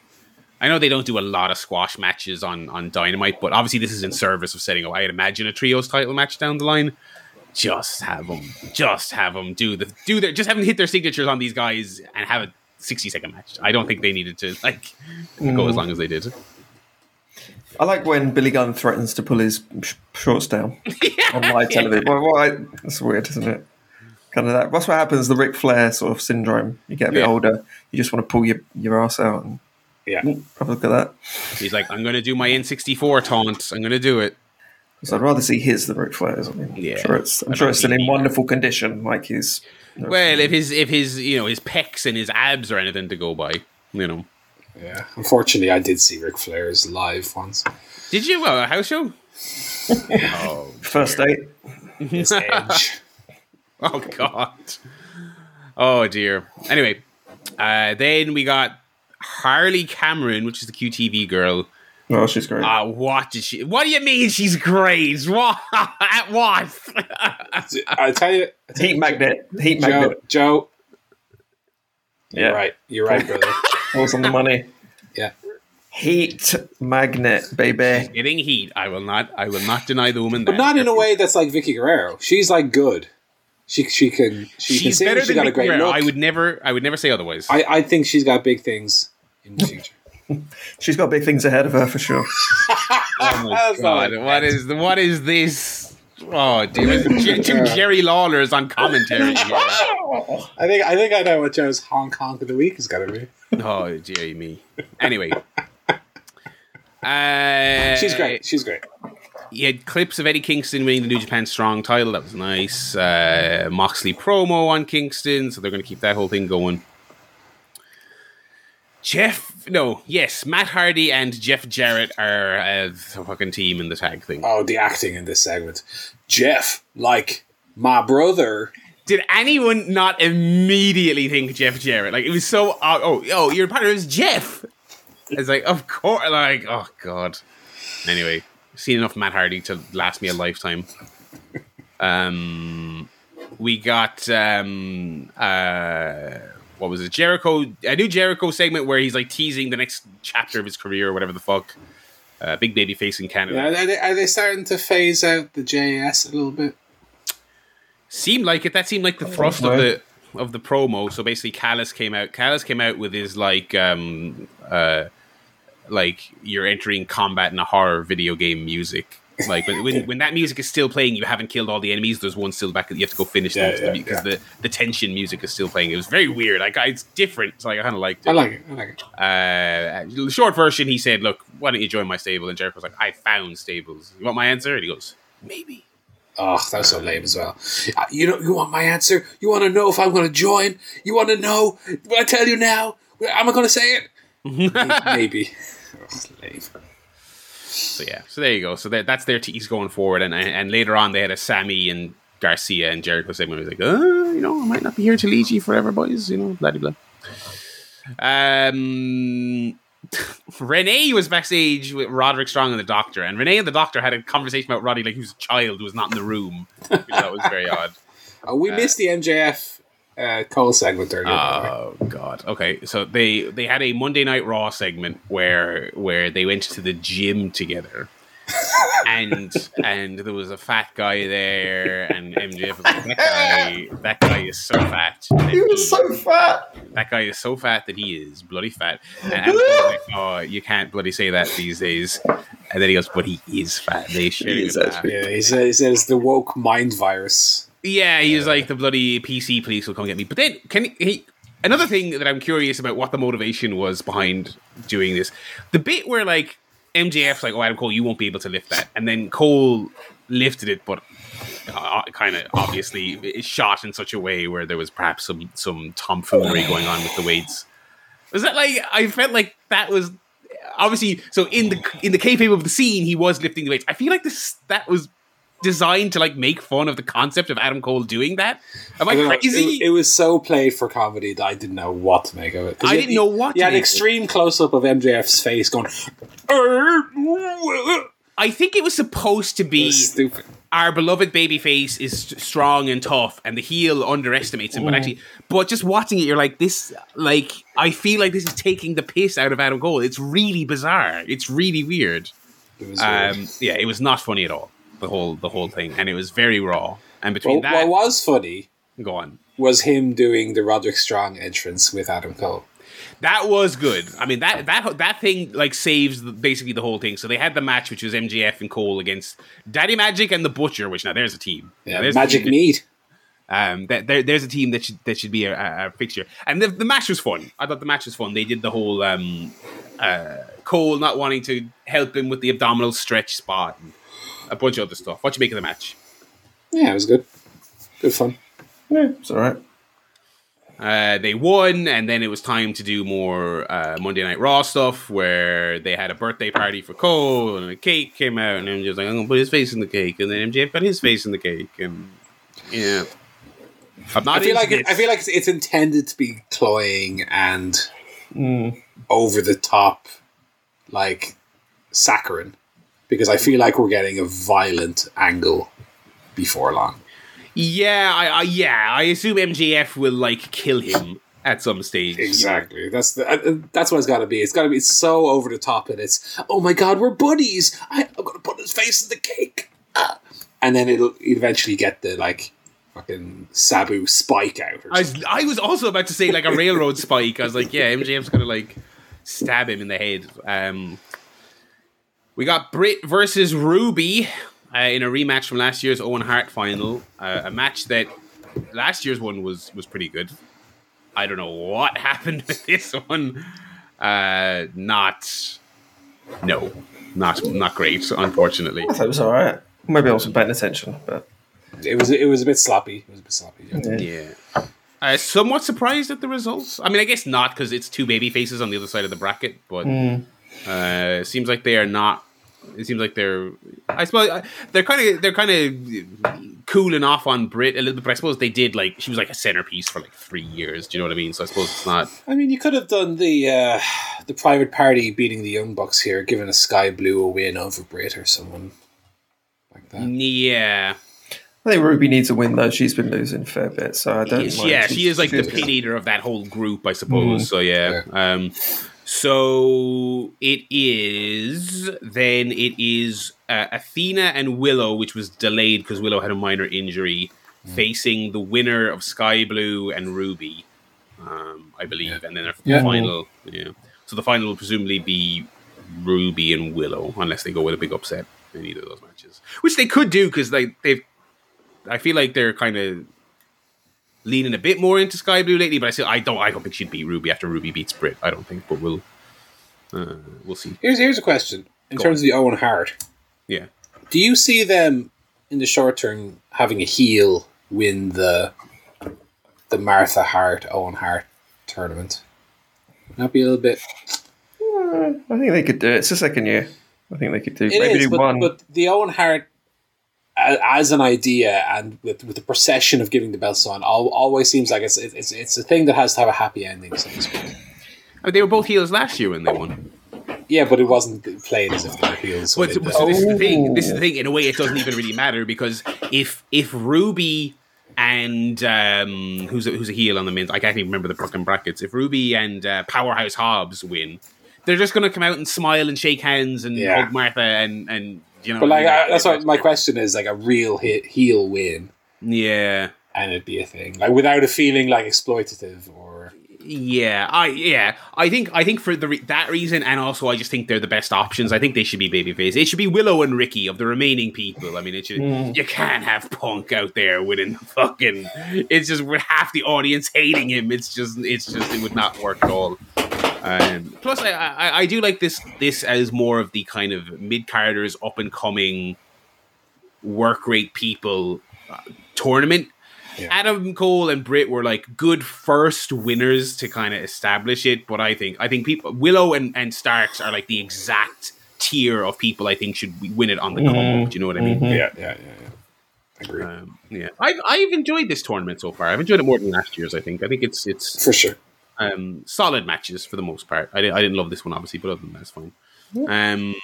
I know they don't do a lot of squash matches on, on Dynamite, but obviously this is in service of setting up, I'd imagine, a trios title match down the line. Just have them, just have them do the do their just have them hit their signatures on these guys and have a sixty second match. I don't think they needed to like mm. go as long as they did. I like when Billy Gunn threatens to pull his sh- shorts down yeah, on live television. Yeah. Well, well, I, that's weird, isn't it? Kind of that. That's what happens, the Ric Flair sort of syndrome. You get a bit yeah. older, you just want to pull your, your ass out and yeah. have a look at that. He's like, I'm going to do my N sixty-four taunt. I'm going to do it. So I'd rather see his than Ric Flair's. I mean, yeah. I'm sure it's, I'm sure it's still in wonderful condition. Like his. You know, well, if his, if his, you know, his pecs and his abs are anything to go by, you know. Yeah, unfortunately, I did see Ric Flair's live once. Did you? Well, a house show? oh, First dear. date. His edge. oh, God. Oh, dear. Anyway, uh, then we got Harley Cameron, which is the Q T V girl. Oh, she's great. Uh, what did she... What do you mean she's great? What? At what? I tell you... I tell heat you, magnet. Heat Joe, magnet. Joe. Yeah. You're right. You're right, brother. What's on the money? Yeah, heat magnet, baby. She's getting heat. I will not. I will not deny the woman. That. But not in a way that's like Vicky Guerrero. She's like good. She she can. She she's can sing. Better she than got Vicky a great Guerrero. Look. I would never. I would never say otherwise. I, I think she's got big things in the future. She's got big things ahead of her for sure. oh my God! What bad. is what is this? Oh, dear. Two Jerry Lawlers on commentary. I think I think I know what Joe's Hong Kong of the week is going to be. Oh, dear me. Anyway. Uh, She's great. She's great. You had clips of Eddie Kingston winning the New Japan Strong title. That was nice. Uh, Moxley promo on Kingston, so they're going to keep that whole thing going. Jeff, no, yes, Matt Hardy and Jeff Jarrett are uh, the fucking team in the tag thing. Oh, the acting in this segment. Jeff, like my brother. Did anyone not immediately think Jeff Jarrett? Like, it was so, uh, oh, oh, your partner is Jeff. It's like, of course, like, oh, God. Anyway, I've seen enough Matt Hardy to last me a lifetime. Um, We got um, uh, what was it? Jericho, a new Jericho segment where he's like teasing the next chapter of his career or whatever the fuck. Uh, big baby face in Canada. Yeah, are, they, are they starting to phase out the J A S a little bit? Seemed like it. That seemed like the thrust of the of the promo. So basically, Callis came out. Callis came out with his like, um, uh, like you're entering combat in a horror video game music. Like when when that music is still playing, you haven't killed all the enemies. There's one still back that you have to go finish yeah, them yeah, because yeah. the the tension music is still playing. It was very weird. Like it's different. So like, I kind of liked it. I like it. I like it. Uh, the short version, he said, "Look, why don't you join my stable?" And Jericho's like, "I found stables. You want my answer?" And he goes, "Maybe." Oh, that was so lame as well. You know, you want my answer? You want to know if I'm going to join? You want to know? Will I tell you now? Am I going to say it? Maybe. Oh, lame. So yeah, so there you go. So that, that's their tease going forward, and and later on they had a Sammy and Garcia and Jericho segment. Where he was like, oh, you know, I might not be here to lead you forever, boys. You know, blah blah. Um, Renee was backstage with Roderick Strong and the Doctor, and Renee and the Doctor had a conversation about Roddy like he was a child who was not in the room. That was very odd. Oh, we uh, missed the M J F uh, Cole segment earlier. Oh God. Okay, so they they had a Monday Night Raw segment where where they went to the gym together, and and there was a fat guy there, and M J F was like, that guy that guy is so fat. He was he, so fat. That guy is so fat that he is bloody fat. And Adam was like, oh, you can't bloody say that these days. And then he goes, but he is fat. They share him that. Yeah, he says, he says the woke mind virus. Yeah, he yeah. was like, the bloody P C police will come get me. But then, can he? Another thing that I'm curious about what the motivation was behind doing this. The bit where, like, M J F's like, oh, Adam Cole, you won't be able to lift that. And then Cole lifted it, but uh, kind of obviously it shot in such a way where there was perhaps some, some tomfoolery going on with the weights. Was that like, I felt like that was... Obviously, so in the in the kayfabe of the scene, he was lifting the weights. I feel like this that was... designed to like make fun of the concept of Adam Cole doing that. Am I crazy? It, it was so played for comedy that I didn't know what to make of it. I didn't know what. Yeah, an extreme close up of M J F's face going. I think it was supposed to be stupid. Our beloved babyface is strong and tough, and the heel underestimates him. But actually, but just watching it, you're like this. Like I feel like this is taking the piss out of Adam Cole. It's really bizarre. It's really weird. It was weird. Um, yeah, it was not funny at all. The whole the whole thing, and it was very raw. And between well, that, what was funny, go on, was him doing the Roderick Strong entrance with Adam Cole. That was good. I mean that that that thing like saves basically the whole thing. So they had the match, which was M J F and Cole against Daddy Magic and the Butcher. Which now there's a team. Yeah, there's Magic Mead. Um, that there, there's a team that should that should be a, a fixture. And the, the match was fun. I thought the match was fun. They did the whole um, uh, Cole not wanting to help him with the abdominal stretch spot. And, a bunch of other stuff. What do you make of the match? Yeah, it was good. Good fun. Yeah, it's all right. Uh, they won, and then it was time to do more uh, Monday Night Raw stuff, where they had a birthday party for Cole, and a cake came out, and M J F was like, I'm going to put his face in the cake, and then M J F got his face in the cake, and yeah. I'm not I, feel like it, I feel like it's intended to be cloying and mm. over-the-top, like, saccharine. Because I feel like we're getting a violent angle before long. Yeah, I, I yeah, I assume M J F will like kill him at some stage. Exactly. That's the, uh, that's what it's got to be. It's got to be. It's so over the top, and it's oh my god, we're buddies. I, I'm gonna put his face in the cake, ah. And then it'll eventually get the like fucking Sabu spike out. Or I, was, I was also about to say like a railroad spike. I was like, yeah, M J F's gonna like stab him in the head. Um... We got Britt versus Ruby uh, in a rematch from last year's Owen Hart final. Uh, a match that last year's one was was pretty good. I don't know what happened with this one. Uh, not, no, not not great. Unfortunately, I thought it was all right. Maybe I wasn't paying attention, but it was it was a bit sloppy. It was a bit sloppy. Yeah. yeah. Uh, somewhat surprised at the results. I mean, I guess not because it's two baby faces on the other side of the bracket, but. Mm. Uh, it seems like they are not. It seems like they're. I suppose they're kind of they're kind of cooling off on Brit a little bit. But I suppose they did like she was like a centerpiece for like three years. Do you know what I mean? So I suppose it's not. I mean, you could have done the uh, the private party beating the Young Bucks here, giving a Sky Blue a win over Brit or someone like that. Yeah, I think Ruby needs a win, though. She's been losing a fair bit, so I don't know. She, yeah, she, she is like the pin eater of that whole group, I suppose. Mm. So, yeah. yeah. Um, so, it is... Then it is uh, Athena and Willow, which was delayed because Willow had a minor injury, mm. facing the winner of Sky Blue and Ruby, um, I believe. Yeah. And then yeah. the final... Yeah. So, the final will presumably be Ruby and Willow, unless they go with a big upset in either of those matches. Which they could do, because like, they've... I feel like they're kind of leaning a bit more into Sky Blue lately, but I still I don't I don't think she'd beat Ruby after Ruby beats Britt. I don't think, but we'll uh, we'll see. Here's here's a question in Go terms on. of the Owen Hart. Yeah, do you see them in the short term having a heel win the the Martha Hart Owen Hart tournament? Would that be a little bit? Uh, I think they could do it. It's the second year. I think they could do it maybe is, do but, one. But the Owen Hart. As an idea, and with, with the procession of giving the belts on, always seems like it's it's it's a thing that has to have a happy ending. So to speak. I mean, they were both heels last year when they won. Yeah, but it wasn't played as if they were heels. But, so oh. this is the thing. This is the thing. In a way, it doesn't even really matter because if if Ruby and um, who's a, who's a heel on the main, I can't even remember the fucking brackets. If Ruby and uh, Powerhouse Hobbs win, they're just going to come out and smile and shake hands and yeah. hug Martha and and. You know, but like I, that's what my question is, like a real hit heel win, yeah, and it'd be a thing, like without it feeling like exploitative or yeah, I yeah, I think I think for the re- that reason, and also I just think they're the best options. I think they should be babyface. It should be Willow and Ricky of the remaining people. I mean, it should mm. you can't have Punk out there winning the fucking. It's just with half the audience hating him. It's just it's just it would not work at all. Um, plus, I, I, I do like this this as more of the kind of mid-carders, up-and-coming, work-rate people uh, tournament. Yeah. Adam Cole and Britt were like good first winners to kind of establish it, but I think I think people Willow and, and Starks are like the exact tier of people I think should win it on the mm-hmm. come. Do you know what I mean? Mm-hmm. Yeah, yeah, yeah. yeah. Agree. Um, yeah, I've I've enjoyed this tournament so far. I've enjoyed it more than last year's. I think. I think it's it's for sure. Um, solid matches for the most part. I, I didn't love this one, obviously, but other than that, it's fine. Um,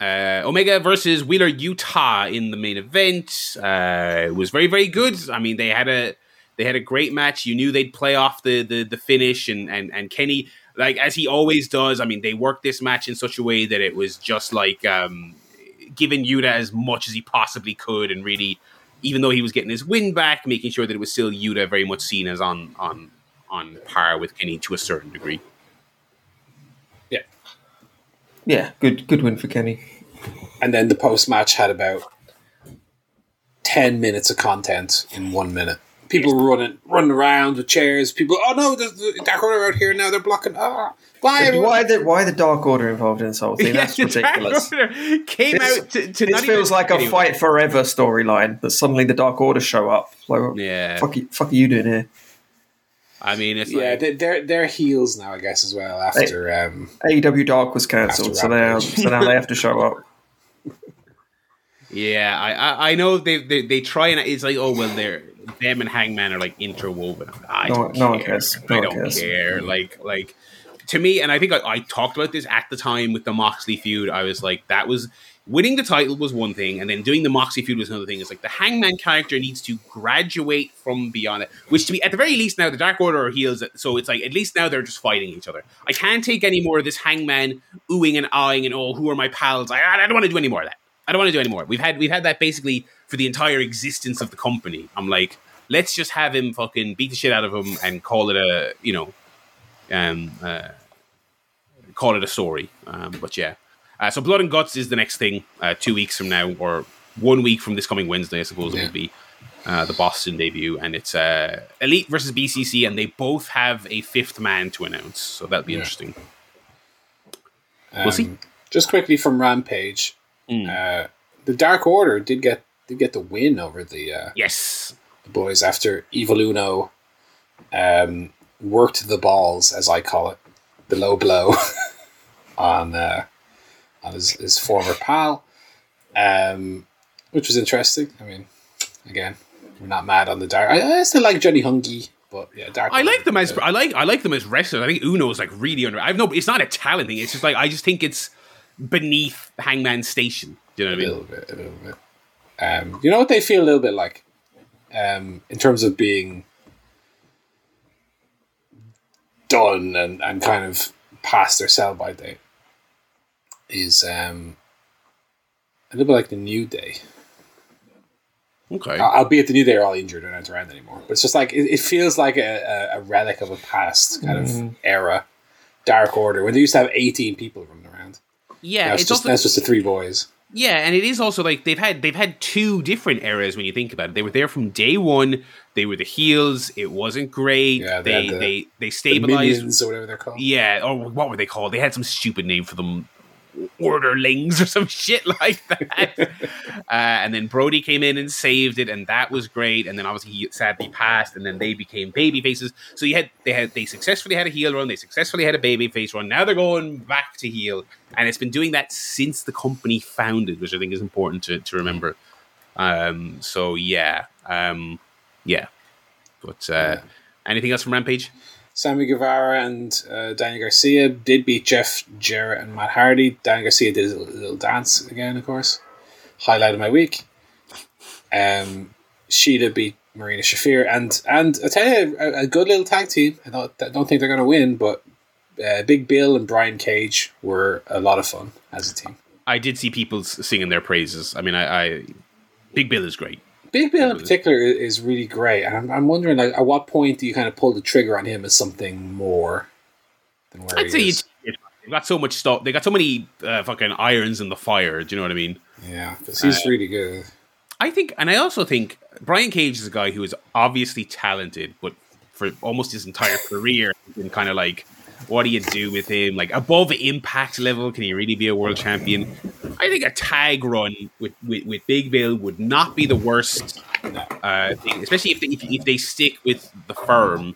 uh, Omega versus Wheeler Utah in the main event uh, it was very, very good. I mean, they had a they had a great match. You knew they'd play off the the, the finish, and, and and Kenny, like as he always does. I mean, they worked this match in such a way that it was just like um, giving Utah as much as he possibly could, and really, even though he was getting his win back, making sure that it was still Utah very much seen as on on. on par with Kenny to a certain degree. Yeah. Yeah, good good win for Kenny. And then the post-match had about ten minutes of content in one minute. People were running, running around with chairs. People, oh no, there's the Dark Order out here now. They're blocking. Ah, why? Why the why the Dark Order involved in this whole thing? That's yes, ridiculous. Dark Order came this, out to, to this feels like anyway. a fight forever storyline. That suddenly the Dark Order show up. Like, yeah. Fuck you, fuck are you doing here? I mean, it's yeah, like, they're they're heels now, I guess, as well. After a- um, A E W Dark was cancelled, so now so now they have to show up. Yeah, I, I, I know they, they they try and it's like, oh well, they're them and Hangman are like interwoven. I no, don't no care. Cares. No I don't cares. care. Like like to me, and I think I, I talked about this at the time with the Moxley feud. I was like, that was winning the title was one thing, and then doing the Moxley feud was another thing. It's like the Hangman character needs to graduate from beyond it, which to me, at the very least now, the Dark Order are heels, so it's like, at least now they're just fighting each other. I can't take any more of this Hangman oohing and aahing and oh, who are my pals? I, I don't want to do any more of that. I don't want to do any more. We've had, we've had that basically for the entire existence of the company. I'm like, let's just have him fucking beat the shit out of him and call it a, you know, um, uh, call it a story. Um, but yeah. Uh, so Blood and Guts is the next thing uh, two weeks from now, or one week from this coming Wednesday, I suppose yeah. it would be uh, the Boston debut. And it's uh, Elite versus B C C, and they both have a fifth man to announce. So that'll be yeah. interesting. Um, we'll see. Just quickly from Rampage, mm. uh, the Dark Order did get did get the win over the uh, yes the boys after Evil Uno um, worked the balls, as I call it, the low blow on... Uh, on his, his former pal, um, which was interesting. I mean, again, we're not mad on the Dark. I, I still like Johnny Hungy, but yeah, Dark. I like them as I like I like them as wrestlers. I think Uno is like really under. I've no, it's not a talent thing. It's just like I just think it's beneath Hangman's station. Do you know what I mean? A little bit, a little bit. Um, you know what they feel a little bit like, um, in terms of being done and, and kind of past their sell-by date, is um, a little bit like the New Day. Okay. Albeit the New Day are all injured and aren't around anymore. But it's just like, it, it feels like a, a relic of a past kind mm. of era, Dark Order, when they used to have eighteen people running around. Yeah. Now it's, it's just, also, that's just the three boys. Yeah, and it is also like, they've had they've had two different eras when you think about it. They were there from day one. They were the heels. It wasn't great. Yeah, they, they, the, they, they stabilized. The minions or whatever they're called. Yeah, or what were they called? They had some stupid name for them. Orderlings or some shit like that. uh, and then Brody came in and saved it, and that was great. And then obviously he sadly passed, and then they became baby faces. So you had they had they successfully had a heel run, they successfully had a baby face run. Now they're going back to heel, and it's been doing that since the company founded, which I think is important to, to remember. Um, so yeah, um, yeah. But uh, yeah. Anything else from Rampage? Sammy Guevara and uh, Danny Garcia did beat Jeff Jarrett and Matt Hardy. Danny Garcia did a little, little dance again, of course. Highlight of my week. Um, Shida beat Marina Shafir. And and I tell you, a, a good little tag team. I don't, I don't think they're going to win, but uh, Big Bill and Brian Cage were a lot of fun as a team. I did see people singing their praises. I mean, I, I Big Bill is great. Big Bill in particular is really great, and I'm, I'm wondering, like, at what point do you kind of pull the trigger on him as something more than where I'd he is? I'd say they've got so much stuff. They got so many uh, fucking irons in the fire. Do you know what I mean? Yeah, because he's uh, really good. I think, and I also think Brian Cage is a guy who is obviously talented, but for almost his entire career, he's been kind of like, what do you do with him? Like, above impact level, can he really be a world champion? I think a tag run with, with, with Big Bill would not be the worst uh, thing, especially if they, if, if they stick with the firm.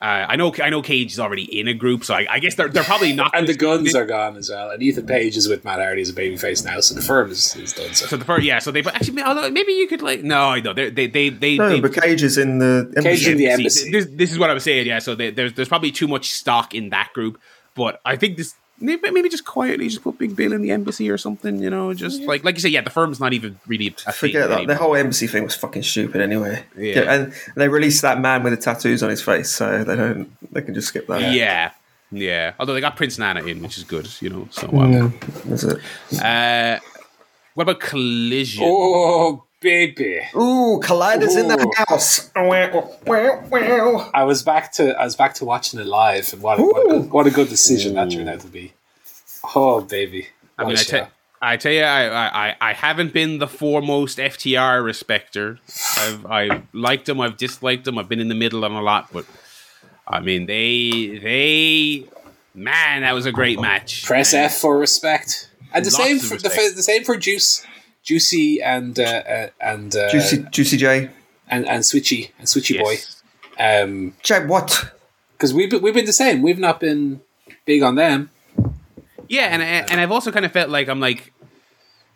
Uh, I know I know Cage is already in a group, so I, I guess they're they're probably not. And the guns are gone as well. And Ethan Page is with Matt Hardy as a babyface now, so the firm is, is done. So. so the firm, yeah. So they but actually, although maybe you could like no, no, they they they they. No, they, but Cage is in the embassy. Cage in the embassy. This, this is what I was saying. Yeah, so they, there's there's probably too much stock in that group, but I think this. Maybe just quietly just put Big Bill in the embassy or something, you know, just like like you said, yeah, the firm's not even really... I forget that. The whole embassy thing was fucking stupid anyway. Yeah. yeah. And they released that man with the tattoos on his face, so they don't, they can just skip that. Yeah. yeah. Yeah. Although they got Prince Nana in, which is good, you know, so... Um, yeah, that's it. Uh, what about Collision? Oh, baby. Ooh, Collider's Ooh. in the house. I was back to I was back to watching it live, and what, what, a, what a good decision Ooh. that turned out to be. Oh, baby. I what mean, I, te- I tell you, I, I, I haven't been the foremost F T R respecter. I've I liked them, I've disliked them, I've been in the middle on a lot, but I mean, they, they, man, that was a great match. Press man. F for respect. And the Lots same for the, the same for Juice. Juicy and uh, uh, and uh, Juicy Juicy J and and Switchy and Switchy yes. Boy. Um, Jack, what? Because we've been, we've been the same. We've not been big on them. Yeah, and I, and I've also kind of felt like I'm like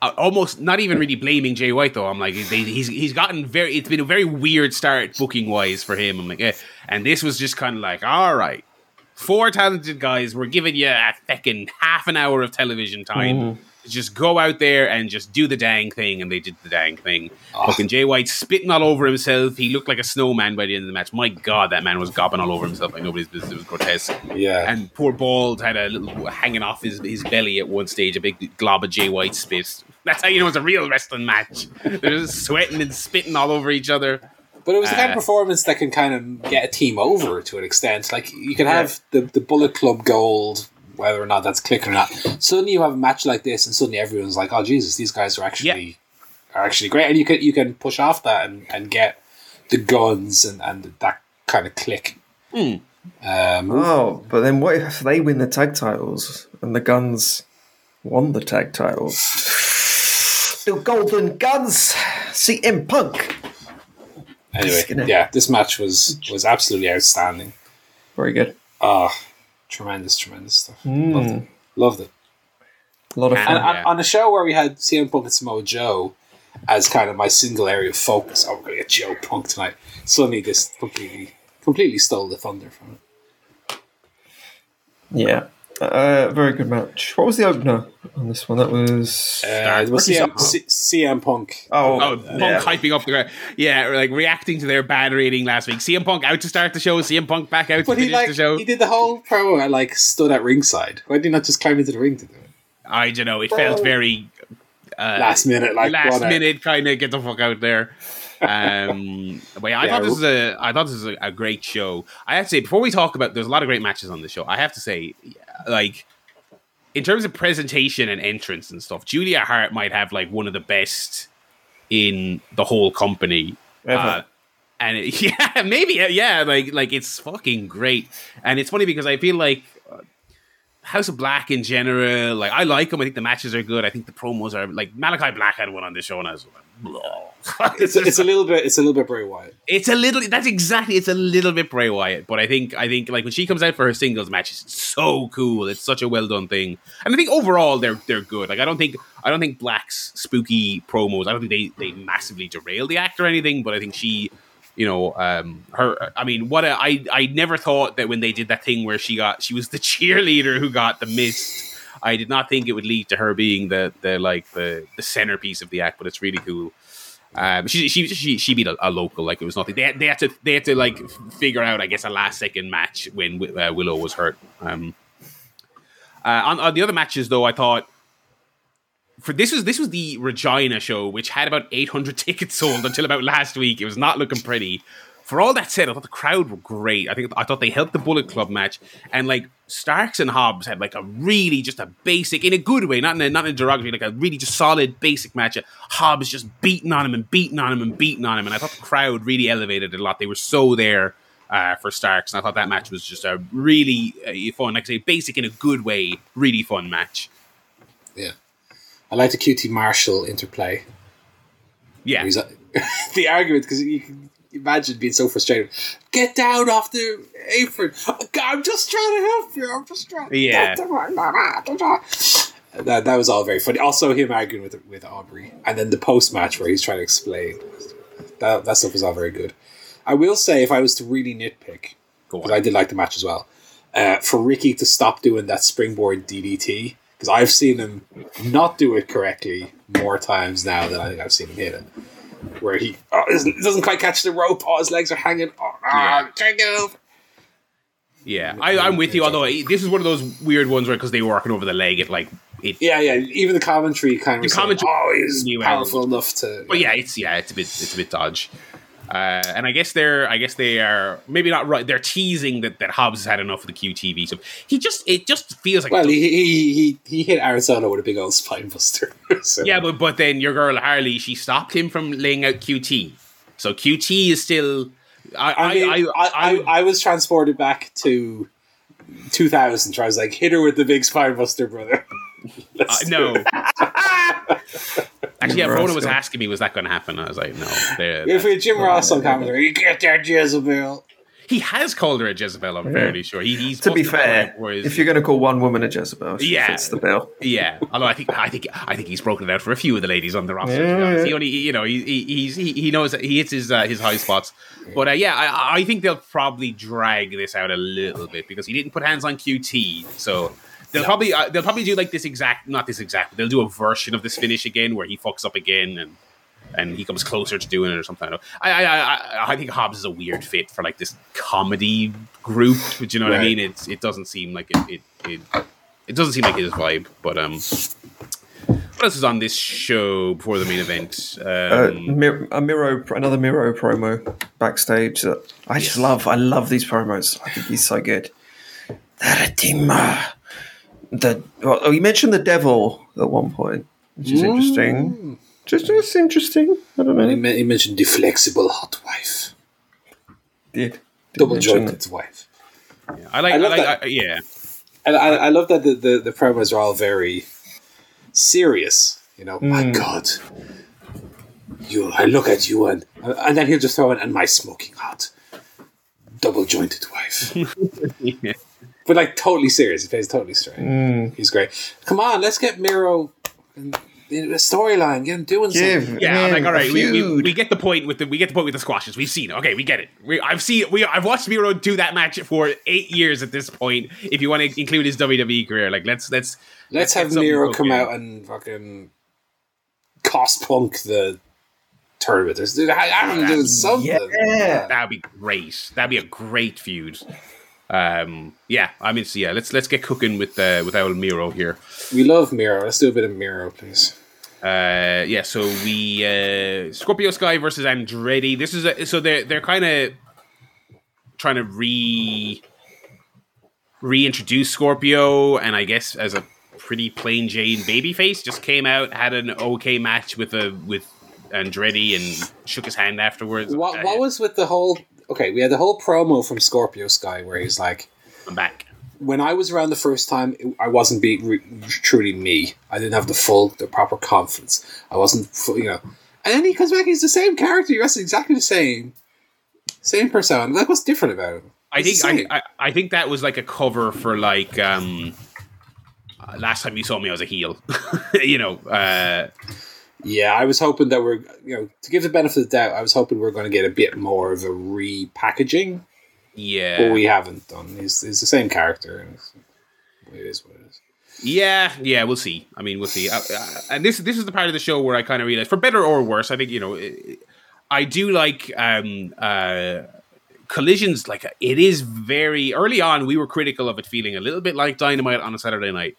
almost not even really blaming Jay White though. I'm like they, he's he's gotten very. It's been a very weird start booking wise for him. I'm like, yeah, and this was just kind of like, all right, four talented guys. We're giving you a fucking half an hour of television time. Mm. Just go out there and just do the dang thing, and they did the dang thing. Oh. Fucking Jay White spitting all over himself. He looked like a snowman by the end of the match. My God, that man was gobbing all over himself like nobody's business. It was grotesque. Yeah. And poor Bald had a little hanging off his, his belly at one stage, a big glob of Jay White spit. That's how you know it's a real wrestling match. They're just sweating and spitting all over each other. But it was the kind uh, of performance that can kind of get a team over to an extent. Like you can have the, the Bullet Club gold, whether or not that's clicking or not. Suddenly you have a match like this, and suddenly everyone's like, "Oh Jesus, these guys are actually yep. are actually great." And you can you can push off that and, and get the guns and, and that kind of click. Mm. Um, oh, but then what if they win the tag titles and the guns won the tag titles? The Golden Guns, C M Punk. Anyway, gonna... yeah, this match was was absolutely outstanding. Very good. Ah. Uh, Tremendous, tremendous stuff. Mm. Loved it. Loved it. A lot of fun. And yeah. on, on a show where we had C M Punk and Samoa Joe as kind of my single area of focus, oh, we're going to get Joe Punk tonight. Suddenly, this completely, completely stole the thunder from it. Yeah. Uh, very good match. What was the opener on this one? That was uh, it was C M Punk. Oh, oh Punk yeah. hyping up the crowd. Yeah, like reacting to their bad rating last week. C M Punk out to start the show. C M Punk back out but to finish like, the show. He did the whole promo and like stood at ringside. Why did he not just climb into the ring to do it? I don't know. It Bro. felt very uh, last minute, like last minute kind of get the fuck out there. Um, but yeah, I yeah, thought this was a I thought this was a, a great show. I have to say, before we talk about, there's a lot of great matches on this show. I have to say, like in terms of presentation and entrance and stuff, Julia Hart might have like one of the best in the whole company. Ever. Uh, and it, yeah, maybe yeah, like like it's fucking great. And it's funny because I feel like House of Black in general, like I like them. I think the matches are good. I think the promos are like Malachi Black had one on this show, and I was like, it's, it's a little bit, it's a little bit Bray Wyatt. It's a little, that's exactly, it's a little bit Bray Wyatt. But I think, I think like when she comes out for her singles matches, it's so cool. It's such a well done thing, and I think overall they're they're good. Like I don't think, I don't think Black's spooky promos, I don't think they they massively derail the act or anything. But I think she. You know, um, her. I mean, what a, I I never thought that when they did that thing where she got she was the cheerleader who got the mist. I did not think it would lead to her being the the like the, the centerpiece of the act, but it's really cool. Um, she she she she beat a, a local like it was nothing. They had, they had to they had to like figure out I guess a last second match when uh, Willow was hurt. Um, uh, on, on the other matches though, I thought. For this was this was the Regina show, which had about eight hundred tickets sold until about last week. It was not looking pretty. For all that said, I thought the crowd were great. I think I thought they helped the Bullet Club match, and like Starks and Hobbs had like a really just a basic, in a good way, not in a, not in a derogatory, like a really just solid basic match. Hobbs just beating on him and beating on him and beating on him, and I thought the crowd really elevated it a lot. They were so there uh, for Starks, and I thought that match was just a really uh, fun, like I say, basic in a good way, really fun match. Yeah. I like the Q T Marshall interplay. Yeah. He's, the argument, because you can imagine being so frustrated. Get down off the apron. I'm just trying to help you. I'm just trying. Yeah. That, that was all very funny. Also, him arguing with with Aubrey. And then the post-match where he's trying to explain. That, that stuff was all very good. I will say, if I was to really nitpick, because I did like the match as well, uh, for Ricky to stop doing that springboard D D T, because I've seen him not do it correctly more times now than I think I've seen him hit it. Where he oh, doesn't quite catch the rope, oh, his legs are hanging. Oh, yeah. oh, can't get over. Yeah, I, I'm with you. Although this is one of those weird ones where because they were working over the leg, it like it. Yeah, yeah. Even the commentary kind of was commentary saying, oh, he's powerful angle. enough to. But yeah, it's yeah, it's a bit, it's a bit dodge. Uh, and I guess they're, I guess they are maybe not right. They're teasing that, that Hobbs has had enough of the Q T V. So he just, it just feels like. Well, he, he he he hit Arizona with a big old spine buster. So. Yeah, but but then your girl Harley, she stopped him from laying out Q T. So Q T is still. I I I, mean, I, I, I, I was transported back to two thousand. I was like, hit her with the big spine buster, brother. uh, no. Actually, yeah, Rona was asking me, was that going to happen? I was like, no. If we had Jim Ross on commentary, you get that Jezebel. He has called her a Jezebel, I'm yeah. fairly sure. He, he's to be fair, if you're going to call one woman a Jezebel, she yeah. fits the bill. Yeah, although I think I think I think he's broken it out for a few of the ladies on the roster. Yeah. He only, you know, he he's, he he knows that he hits his uh, his high spots. But uh, yeah, I, I think they'll probably drag this out a little bit because he didn't put hands on Q T, so. They'll no. probably uh, they'll probably do like this exact not this exact but they'll do a version of this finish again where he fucks up again and and he comes closer to doing it or something. I don't know. I I I, I think Hobbs is a weird fit for like this comedy group. Do you know right. what I mean? It's it doesn't seem like it it, it it doesn't seem like his vibe. But um, what else is on this show before the main event? Um, uh, Mir- a Miro another Miro promo backstage that I just yes. love. I love these promos. I think he's so good. Daratima. The, well, oh, you mentioned the devil at one point, which is mm. interesting. Just, just interesting. I don't know. He, me- he mentioned the flexible hot wife. Did, did double jointed wife. Yeah. I like. I, I like. That, I, yeah, and I, I love that the, the, the promos are all very serious. You know, mm. my God, you. I look at you, and and then he'll just throw in, and my smoking hot, double jointed wife. yeah. But like totally serious, he plays totally straight. Mm. He's great. Come on, let's get Miro and a storyline. Get him doing Give something. Yeah, I'm like, all right, we, we, we get the point with the we get the point with the squashes. We've seen it. Okay, we get it. We, I've seen we I've watched Miro do that match for eight years at this point. If you want to include his W W E career, like let's let's let's, let's have Miro come out and fucking cost punk the tournament. I'm doing something. Yeah, that'd be great. That'd be a great feud. Um, yeah, I mean, so yeah, let's let's get cooking with uh, with old Miro here. We love Miro. Let's do a bit of Miro, please. Uh, yeah, so we uh, Scorpio Sky versus Andretti. This is a, so they're they're kind of trying to re reintroduce Scorpio, and I guess as a pretty plain Jane babyface, just came out, had an okay match with a with Andretti, and shook his hand afterwards. What uh, what was with the whole? Okay, we had the whole promo from Scorpio Sky where he's like, I'm back. When I was around the first time, it, I wasn't being re- truly me. I didn't have the full, the proper confidence. I wasn't, full, you know. And then he comes back, he's the same character. He wrestles exactly the same. Same persona. Like, what's different about him? It's I think I, I, I think that was like a cover for like, um, uh, last time you saw me, I was a heel. you know, uh... Yeah, I was hoping that we're, you know, to give the benefit of the doubt, I was hoping we we're going to get a bit more of a repackaging. Yeah. But we haven't done. He's, he's the same character. It is what it is. Yeah, yeah, we'll see. I mean, we'll see. Uh, uh, and this this is the part of the show where I kind of realized, for better or worse, I think, you know, it, I do like um, uh, Collision's, like, it is very, early on, we were critical of it feeling a little bit like Dynamite on a Saturday night.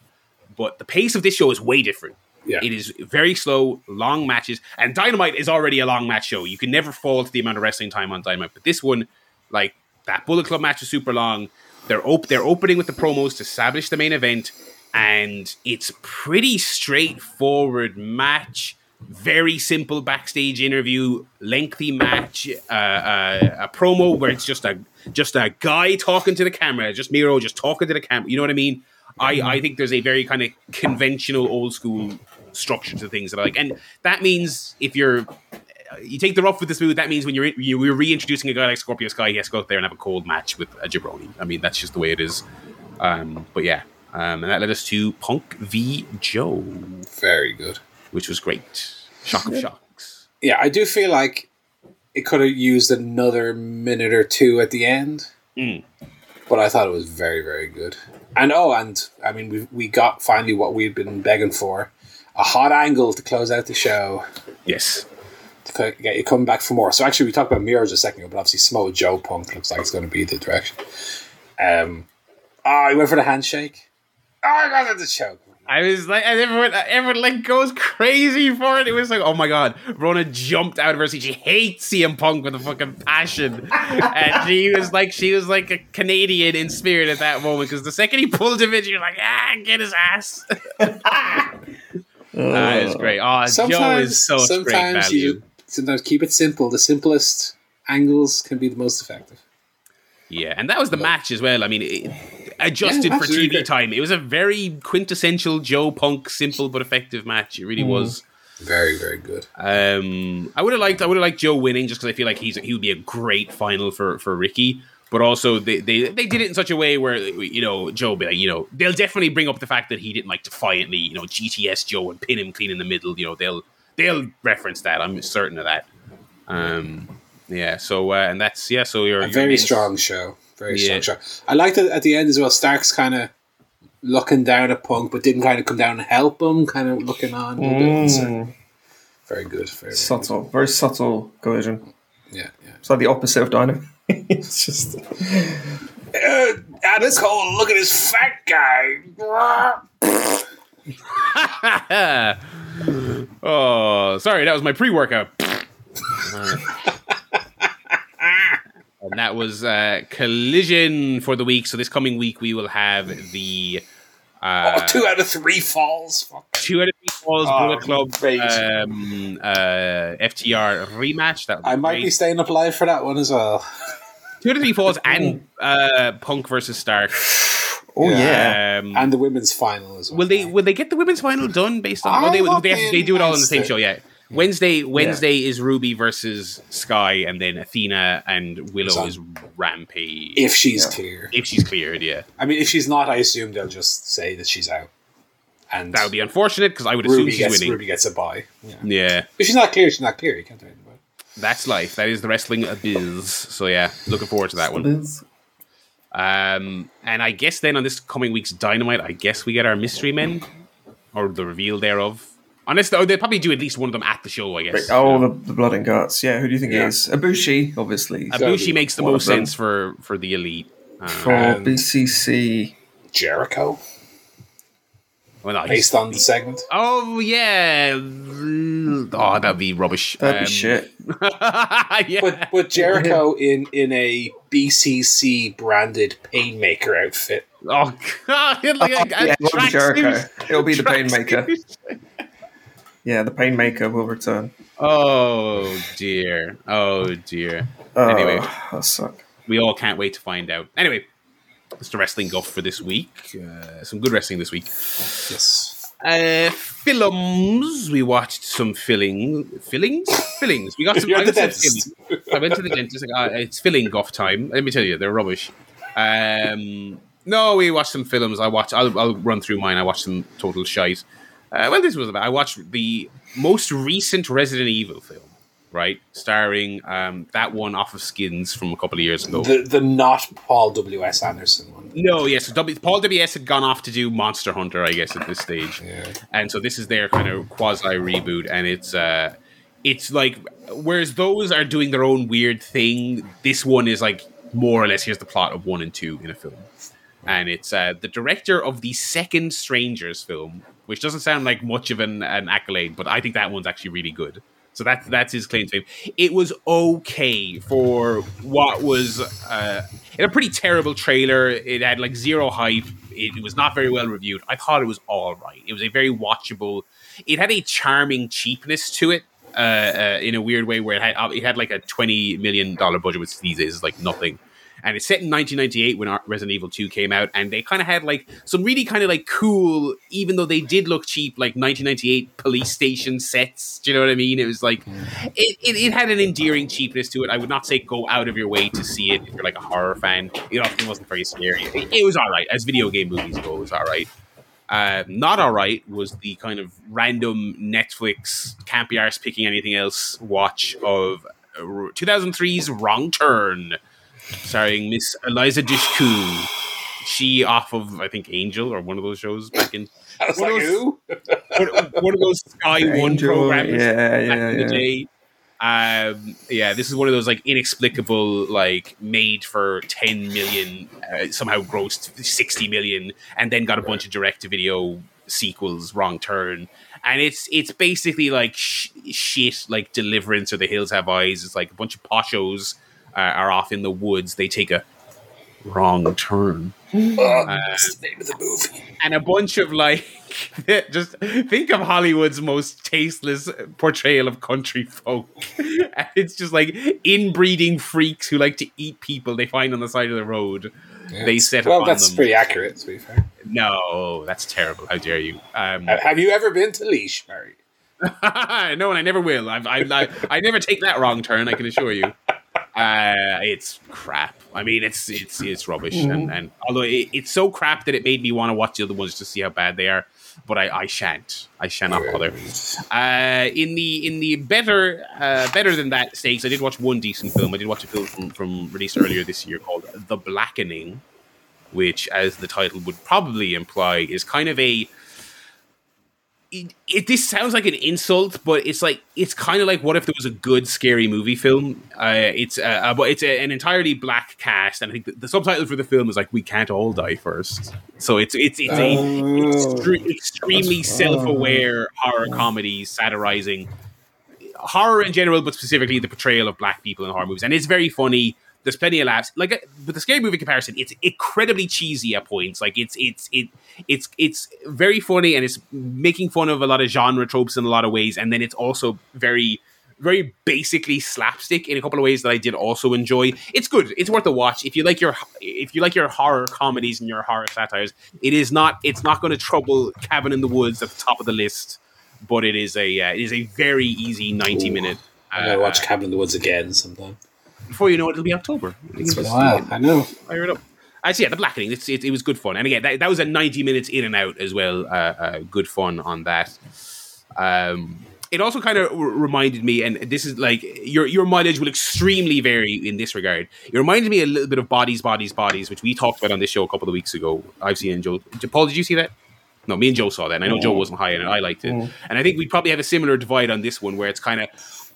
But the pace of this show is way different. Yeah. It is very slow, long matches, and Dynamite is already a long match show. You can never fault the amount of wrestling time on Dynamite, but this one, like that Bullet Club match, was super long. They're op- they're opening with the promos to establish the main event, and it's pretty straightforward match. Very simple backstage interview, lengthy match, uh, uh, a promo where it's just a just a guy talking to the camera, just Miro just talking to the camera. You know what I mean? I, I think there's a very kind of conventional, old school structure to things that I like, and that means if you're you take the rough with the smooth, that means when you're you're reintroducing a guy like Scorpio Sky, he has to go out there and have a cold match with a jabroni. I mean, that's just the way it is. Um, but yeah, um, and that led us to Punk v Joe. Very good, which was great. Shock of shocks. Yeah, I do feel like it could have used another minute or two at the end, mm. but I thought it was very, very good. And oh, and I mean, we we got finally what we'd been begging for. A hot angle to close out the show. Yes. To get you coming back for more. So actually, we talked about Miro just a second ago, but obviously Samoa Joe Punk looks like it's going to be the direction. Um, oh, he went for the handshake. Oh, I got the show. I was like, and everyone, everyone like goes crazy for it. It was like, oh my God. Rona jumped out of her seat. She hates C M Punk with a fucking passion. And she was like, she was like a Canadian in spirit at that moment. Because the second he pulled him in, she was like, ah, get his ass. Oh. That is great. Oh, Joe is so great value. You, sometimes keep it simple. The simplest angles can be the most effective. Yeah, and that was the but, match as well. I mean, it, adjusted yeah, for T V good. time. It was a very quintessential Joe Punk, simple but effective match. It really mm. was. Very, very good. Um, I would have liked. I would have liked Joe winning just because I feel like he's he would be a great final for for Ricky. But also, they, they, they did it in such a way where, you know, Joe, be like, you know, they'll definitely bring up the fact that he didn't like defiantly, you know, G T S Joe and pin him clean in the middle. You know, they'll they'll reference that. I'm certain of that. Um, yeah. So uh, and that's yeah. So you're a very you're strong show. Very yeah. strong show. I liked it at the end as well. Stark's kind of looking down at Punk, but didn't kind of come down and help him. Kind of looking on. Mm. A bit, so. Very good. Very subtle. Very subtle collision. Yeah. yeah. It's like the opposite of Dynamite. It's just uh, Adam Cole. Look at this fat guy. Oh, sorry, that was my pre-workout. uh, and that was uh, Collision for the week. So this coming week we will have the uh, oh, two out of three falls. Fuck. Two out of three falls. Oh, Bullet Club um, uh, F T R rematch. That I might great. be staying up live for that one as well. Two out of three falls and uh, Punk versus Stark. Oh yeah, um, and the women's final as well. Will they? Will they get the women's final done based on? Well, they, they, they do it all on the same show. Yeah, Wednesday. Wednesday yeah. is Ruby versus Sky, and then Athena and Willow is Rampage. If she's yeah. clear, if she's cleared, yeah. I mean, if she's not, I assume they'll just say that she's out. And that would be unfortunate because I would assume Ruby she's gets, winning. Ruby gets a bye. Yeah. yeah. If she's not clear, she's not clear. You can't do anything about it. That's life. That is the wrestling biz. So yeah, looking forward to that one. Biz. Um, and I guess then on this coming week's Dynamite, I guess we get our mystery men or the reveal thereof. Unless they, oh, they'll probably do at least one of them at the show, I guess. Oh, um, the, the blood and guts. Yeah, who do you think yeah. it is? Ibushi, obviously. Ibushi makes the most sense for, for the elite. Um, for B C C. Jericho. Well, no, based on the segment. Oh yeah. Oh, that'd be rubbish. That'd um, be shit. yeah. But but Jericho in, in a B C C branded painmaker outfit. Oh god! It'll be, oh, a, yeah, it'll be Jericho. It'll be the painmaker. Yeah, the painmaker will return. Oh dear. Oh dear. Oh, anyway, that sucks. We all can't wait to find out. Anyway. It's the wrestling guff for this week. Uh, some good wrestling this week. Yes. Uh, films. We watched some filling. Fillings? Fillings. We got some. I, I went to the dentist. Like, oh, it's filling guff time. Let me tell you, they're rubbish. Um, no, we watched some films. I watched. I'll, I'll run through mine. I watched some total shite. Uh, well, this was about. I watched the most recent Resident Evil film. Right, starring um, that one off of Skins from a couple of years ago. The the not Paul W S. Anderson one. No, yes. Yeah, so w, Paul W S had gone off to do Monster Hunter, I guess, at this stage. Yeah. And so this is their kind of quasi-reboot, and it's uh, it's like, whereas those are doing their own weird thing, this one is like, more or less, here's the plot of one and two in a film. And it's uh, the director of the second Strangers film, which doesn't sound like much of an, an accolade, but I think that one's actually really good. So that's that's his claim to fame. It was okay for what was uh, a pretty terrible trailer. It had like zero hype. It, it was not very well reviewed. I thought it was all right. It was a very watchable. It had a charming cheapness to it uh, uh, in a weird way, where it had it had like a twenty million dollar budget, which these days is like nothing. And it's set in nineteen ninety-eight when Resident Evil two came out, and they kind of had like some really kind of like cool, even though they did look cheap, like nineteen ninety-eight police station sets. Do you know what I mean? It was like, it, it, it had an endearing cheapness to it. I would not say go out of your way to see it if you're like a horror fan. It often wasn't very scary. It, it was all right. As video game movies go, it was all right. Uh, not all right was the kind of random Netflix, can't be arse picking anything else, watch of two thousand three's Wrong Turn. Starring Miss Eliza Dushku. She off of, I think, Angel or one of those shows back in... I was one, like, of those, one, one of those Sky One programmers yeah, yeah, back in yeah. the day. Um, yeah, this is one of those like inexplicable, like made for ten million, uh, somehow grossed sixty million, and then got a bunch of direct-to-video sequels, Wrong Turn. And it's it's basically like sh- shit, like Deliverance or The Hills Have Eyes. It's like a bunch of poshos Uh, are off in the woods. They take a wrong turn. Oh, that's uh, the name of the movie. And a bunch of like, just think of Hollywood's most tasteless portrayal of country folk. And it's just like inbreeding freaks who like to eat people they find on the side of the road. Yeah. They set well, up on them. Well, that's pretty accurate, to be fair. No, that's terrible. How dare you? Um, Have you ever been to Leash, Mary? No, and I never will. I've, I've, I've, I never take that wrong turn, I can assure you. Uh, it's crap. I mean, it's it's it's rubbish. Mm-hmm. And, and although it, it's so crap that it made me want to watch the other ones to see how bad they are, but I, I shan't. I shall not bother. Uh, in the in the better uh, better than that stakes, I did watch one decent film. I did watch a film from, from released earlier this year called The Blackening, which, as the title would probably imply, is kind of a... It, it, this sounds like an insult, but it's like it's kind of like what if there was a good scary movie film? Uh, it's uh, but it's a, an entirely black cast, and I think the, the subtitle for the film is like "We Can't All Die First." So it's it's it's a oh, extre- extremely self-aware horror comedy satirizing horror in general, but specifically the portrayal of black people in horror movies, and it's very funny. There's plenty of laughs. Like with the scary movie comparison, it's incredibly cheesy at points. Like it's it's it it's it's very funny, and it's making fun of a lot of genre tropes in a lot of ways. And then it's also very very basically slapstick in a couple of ways that I did also enjoy. It's good. It's worth a watch if you like your if you like your horror comedies and your horror satires. It is not it's not going to trouble Cabin in the Woods at the top of the list, but it is a uh, it is a very easy ninety Ooh, minute. I'm gonna uh, watch Cabin in the Woods again sometime. Before you know it, it'll be October. It's been a while. I know. Fire it up. I see. Yeah, the Blackening. It's, it, it was good fun, and again, that, that was a ninety minutes in and out as well. Uh, uh, good fun on that. Um, it also kind of r- reminded me, and this is like your your mileage will extremely vary in this regard. It reminded me a little bit of Bodies, Bodies, Bodies, which we talked about on this show a couple of weeks ago. I've seen it in Joe. Paul, did you see that? No, me and Joe saw that. And I know mm. Joe wasn't high in it. I liked it, mm. and I think we probably have a similar divide on this one, where it's kind of.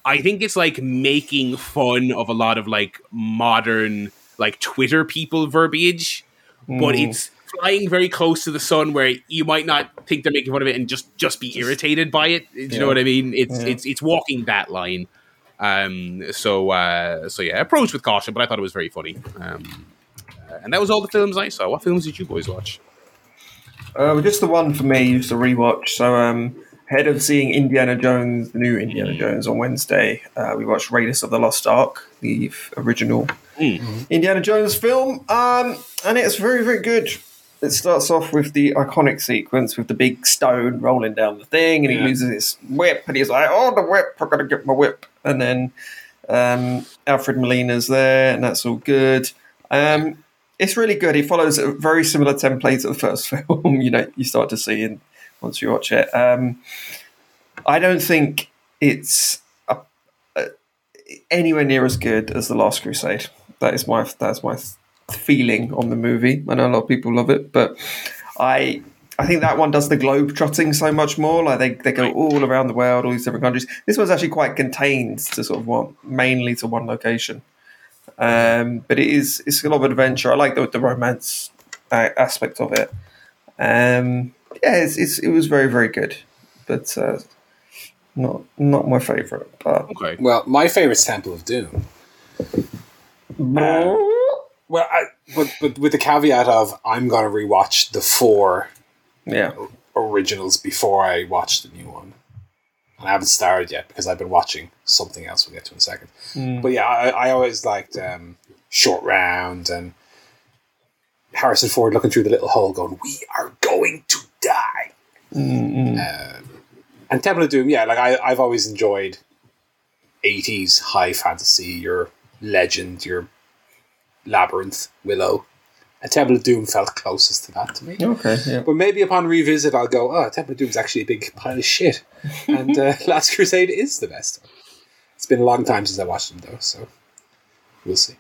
I think it's like making fun of a lot of like modern like Twitter people verbiage, mm. but it's flying very close to the sun where you might not think they're making fun of it and just, just be irritated by it. Do you yeah. know what I mean? It's yeah. it's it's walking that line. Um, so uh, so yeah, approach with caution, but I thought it was very funny. Um, and that was all the films I saw. What films did you boys watch? Uh, just the one for me, just a rewatch. So. Um... Ahead of seeing Indiana Jones, the new Indiana mm. Jones on Wednesday, uh, we watched Raiders of the Lost Ark, the f- original mm. Indiana Jones film, um, and it's very, very good. It starts off with the iconic sequence with the big stone rolling down the thing, and yeah. he loses his whip, and he's like, oh, the whip, I've got to get my whip. And then um, Alfred Molina's there, and that's all good. Um, it's really good. He follows a very similar template to the first film, you know, you start to see in once you watch it. Um, I don't think it's a, a, anywhere near as good as The Last Crusade. That is my that's my feeling on the movie. I know a lot of people love it, but I I think that one does the globe trotting so much more. Like they, they go all around the world, all these different countries. This one's actually quite contained to sort of one, mainly to one location. Um, but it is it's a lot of adventure. I like the, the romance uh, aspect of it. Um, Yeah, it's, it's, it was very, very good, but uh, not not my favourite. Okay. Well, my favourite's Temple of Doom. Um, well, I, but but with the caveat of I'm going to rewatch the four yeah. originals before I watch the new one. And I haven't started yet because I've been watching something else we'll get to in a second. Mm. But yeah, I, I always liked um, Short Round and Harrison Ford looking through the little hole going, we are going to die. Uh, and Temple of Doom, yeah, like I, I've always enjoyed eighties high fantasy, your Legend, your Labyrinth, Willow. And Temple of Doom felt closest to that to me. Okay, yeah. But maybe upon revisit, I'll go, oh, Temple of Doom is actually a big pile of shit. And uh, Last Crusade is the best one. It's been a long time since I watched them, though, so we'll see.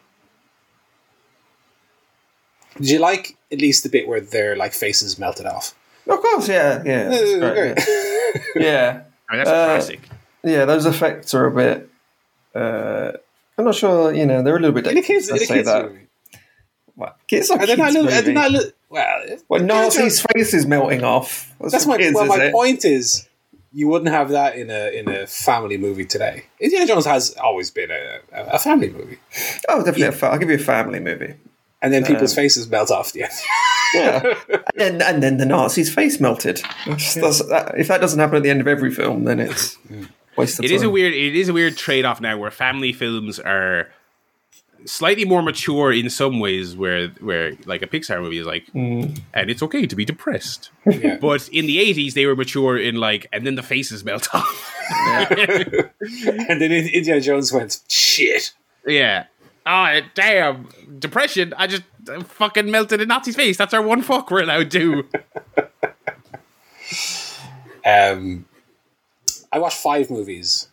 Did you like at least the bit where their like faces melted off? Of course, yeah, yeah, great, yeah. yeah. I mean, that's uh, a classic. Yeah, those effects are a bit. Uh, I'm not sure. You know, they're a little bit. In a kids, in a kids movie. What? Kids are kids movie. Well, well Nazi's faces melting off. That's, that's my. Kids, well, my it? point is, you wouldn't have that in a in a family movie today. Indiana Jones has always been a, a, a family movie. Oh, definitely. Yeah. A fa- I'll give you a family movie. And then people's um, faces melt off the end. Yeah. And, and then the Nazi's face melted. That's, that's, that, if that doesn't happen at the end of every film, then it's yeah. waste of it time. Is a weird, it is a weird trade-off now where family films are slightly more mature in some ways where, where like a Pixar movie is like, mm. and it's okay to be depressed. Yeah. But in the eighties, they were mature in like, and then the faces melt off. Yeah. And then Indiana Jones went, shit. Yeah. Oh, damn. Depression. I just fucking melted a Nazi's face. That's our one fuck we're allowed to. um, I watched five movies.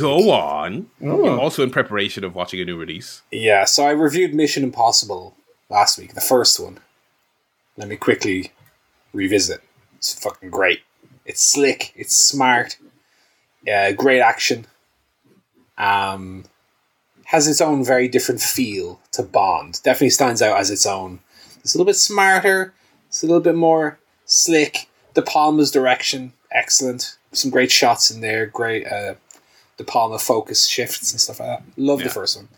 Go week. on. Oh. Also in preparation of watching a new release. Yeah, so I reviewed Mission Impossible last week, the first one. Let me quickly revisit. It's fucking great. It's slick. It's smart. Yeah, great action. Um... Has its own very different feel to Bond. Definitely stands out as its own. It's a little bit smarter. It's a little bit more slick. De Palma's direction, excellent. Some great shots in there. Great uh, De Palma focus shifts and stuff like that. Love yeah. the first one.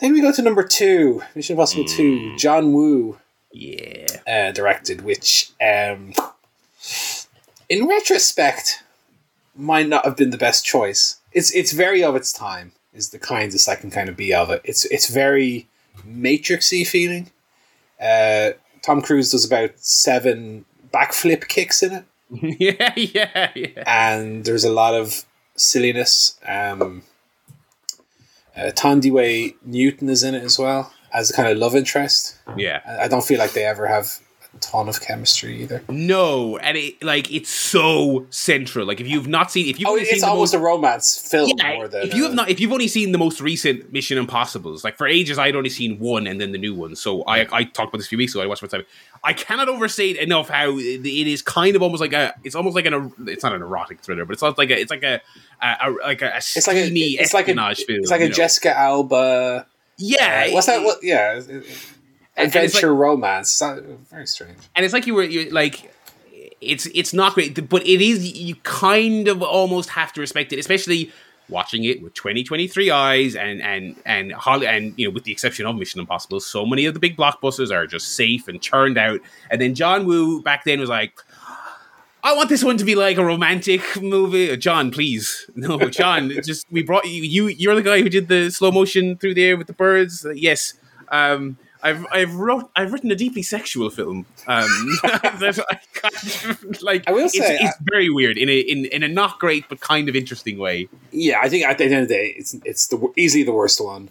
Then we go to number two. Mission Impossible mm. two. John Woo yeah, uh, directed, which um, in retrospect might not have been the best choice. It's It's very of its time. Is the kindest I can kind of be of it. It's it's very Matrix-y feeling. Uh, Tom Cruise does about seven backflip kicks in it. yeah, yeah, yeah. And there's a lot of silliness. Um, uh, Tandiwe Newton is in it as well. as a kind of love interest. Yeah. I don't feel like they ever have a ton of chemistry either. No, and it, like, it's so central. Like, if you've not seen, if you've oh, only it's seen almost the most, a romance film yeah, more than if you have not, if you've only seen the most recent Mission Impossibles, like for ages I'd only seen one and then the new one. So I I talked about this a few weeks ago. I watched one time. I cannot overstate enough how it is kind of almost like a. It's almost like an. It's not an erotic thriller, but it's not like a. It's like a. a, a like a. It's like a. It's like a. Espionage film, it's like a you know? Jessica Alba. Yeah. Uh, what's that? What, yeah. Adventure like, romance. It's very strange. And it's like you were you like. It's it's not great, but it is. You kind of almost have to respect it, especially watching it with twenty twenty-three eyes and and and Holly, and you know, with the exception of Mission Impossible, so many of the big blockbusters are just safe and churned out. And then John Woo back then was like, I want this one to be like a romantic movie. John, please. No, John, just we brought you, you you're the guy who did the slow motion through the air with the birds. Yes. Um I've I've wrote I've written a deeply sexual film. Um, that I kind of, like I will say it's, it's very weird in a in, in a not great but kind of interesting way. Yeah, I think at the end of the day, it's it's the easily the worst one.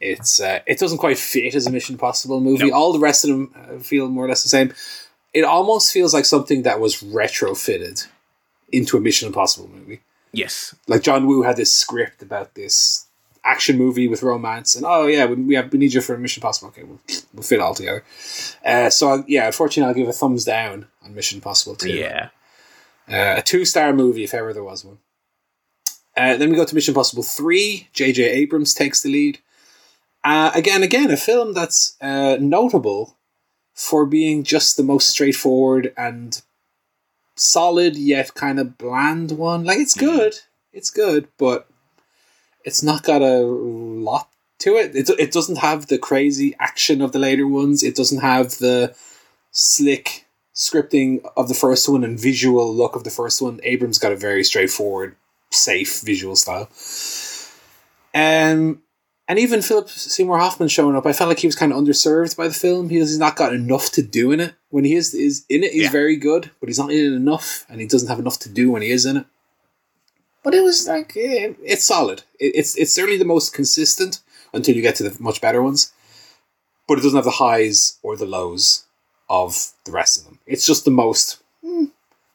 It's uh, it doesn't quite fit as a Mission Impossible movie. Nope. All the rest of them feel more or less the same. It almost feels like something that was retrofitted into a Mission Impossible movie. Yes, like John Woo had this script about this action movie with romance, and oh yeah, we, we have we need you for a Mission Impossible. Okay, we'll, we'll fit it all together. Uh, so yeah, unfortunately, I'll give a thumbs down on Mission Impossible two. Yeah, uh, a two-star movie if ever there was one. Uh, then we go to Mission Impossible three. J J Abrams takes the lead. Uh, again, again, a film that's uh, notable for being just the most straightforward and solid, yet kind of bland one. Like it's good, mm-hmm. it's good, but. It's not got a lot to it. It it doesn't have the crazy action of the later ones. It doesn't have the slick scripting of the first one and visual look of the first one. Abrams got a very straightforward, safe visual style. Um, and even Philip Seymour Hoffman showing up, I felt like he was kind of underserved by the film. He's not got enough to do in it. When he is, is in it, he's yeah. very good, but he's not in it enough, and he doesn't have enough to do when he is in it. But it was like yeah, it's solid. It, it's it's certainly the most consistent until you get to the much better ones. But it doesn't have the highs or the lows of the rest of them. It's just the most mm,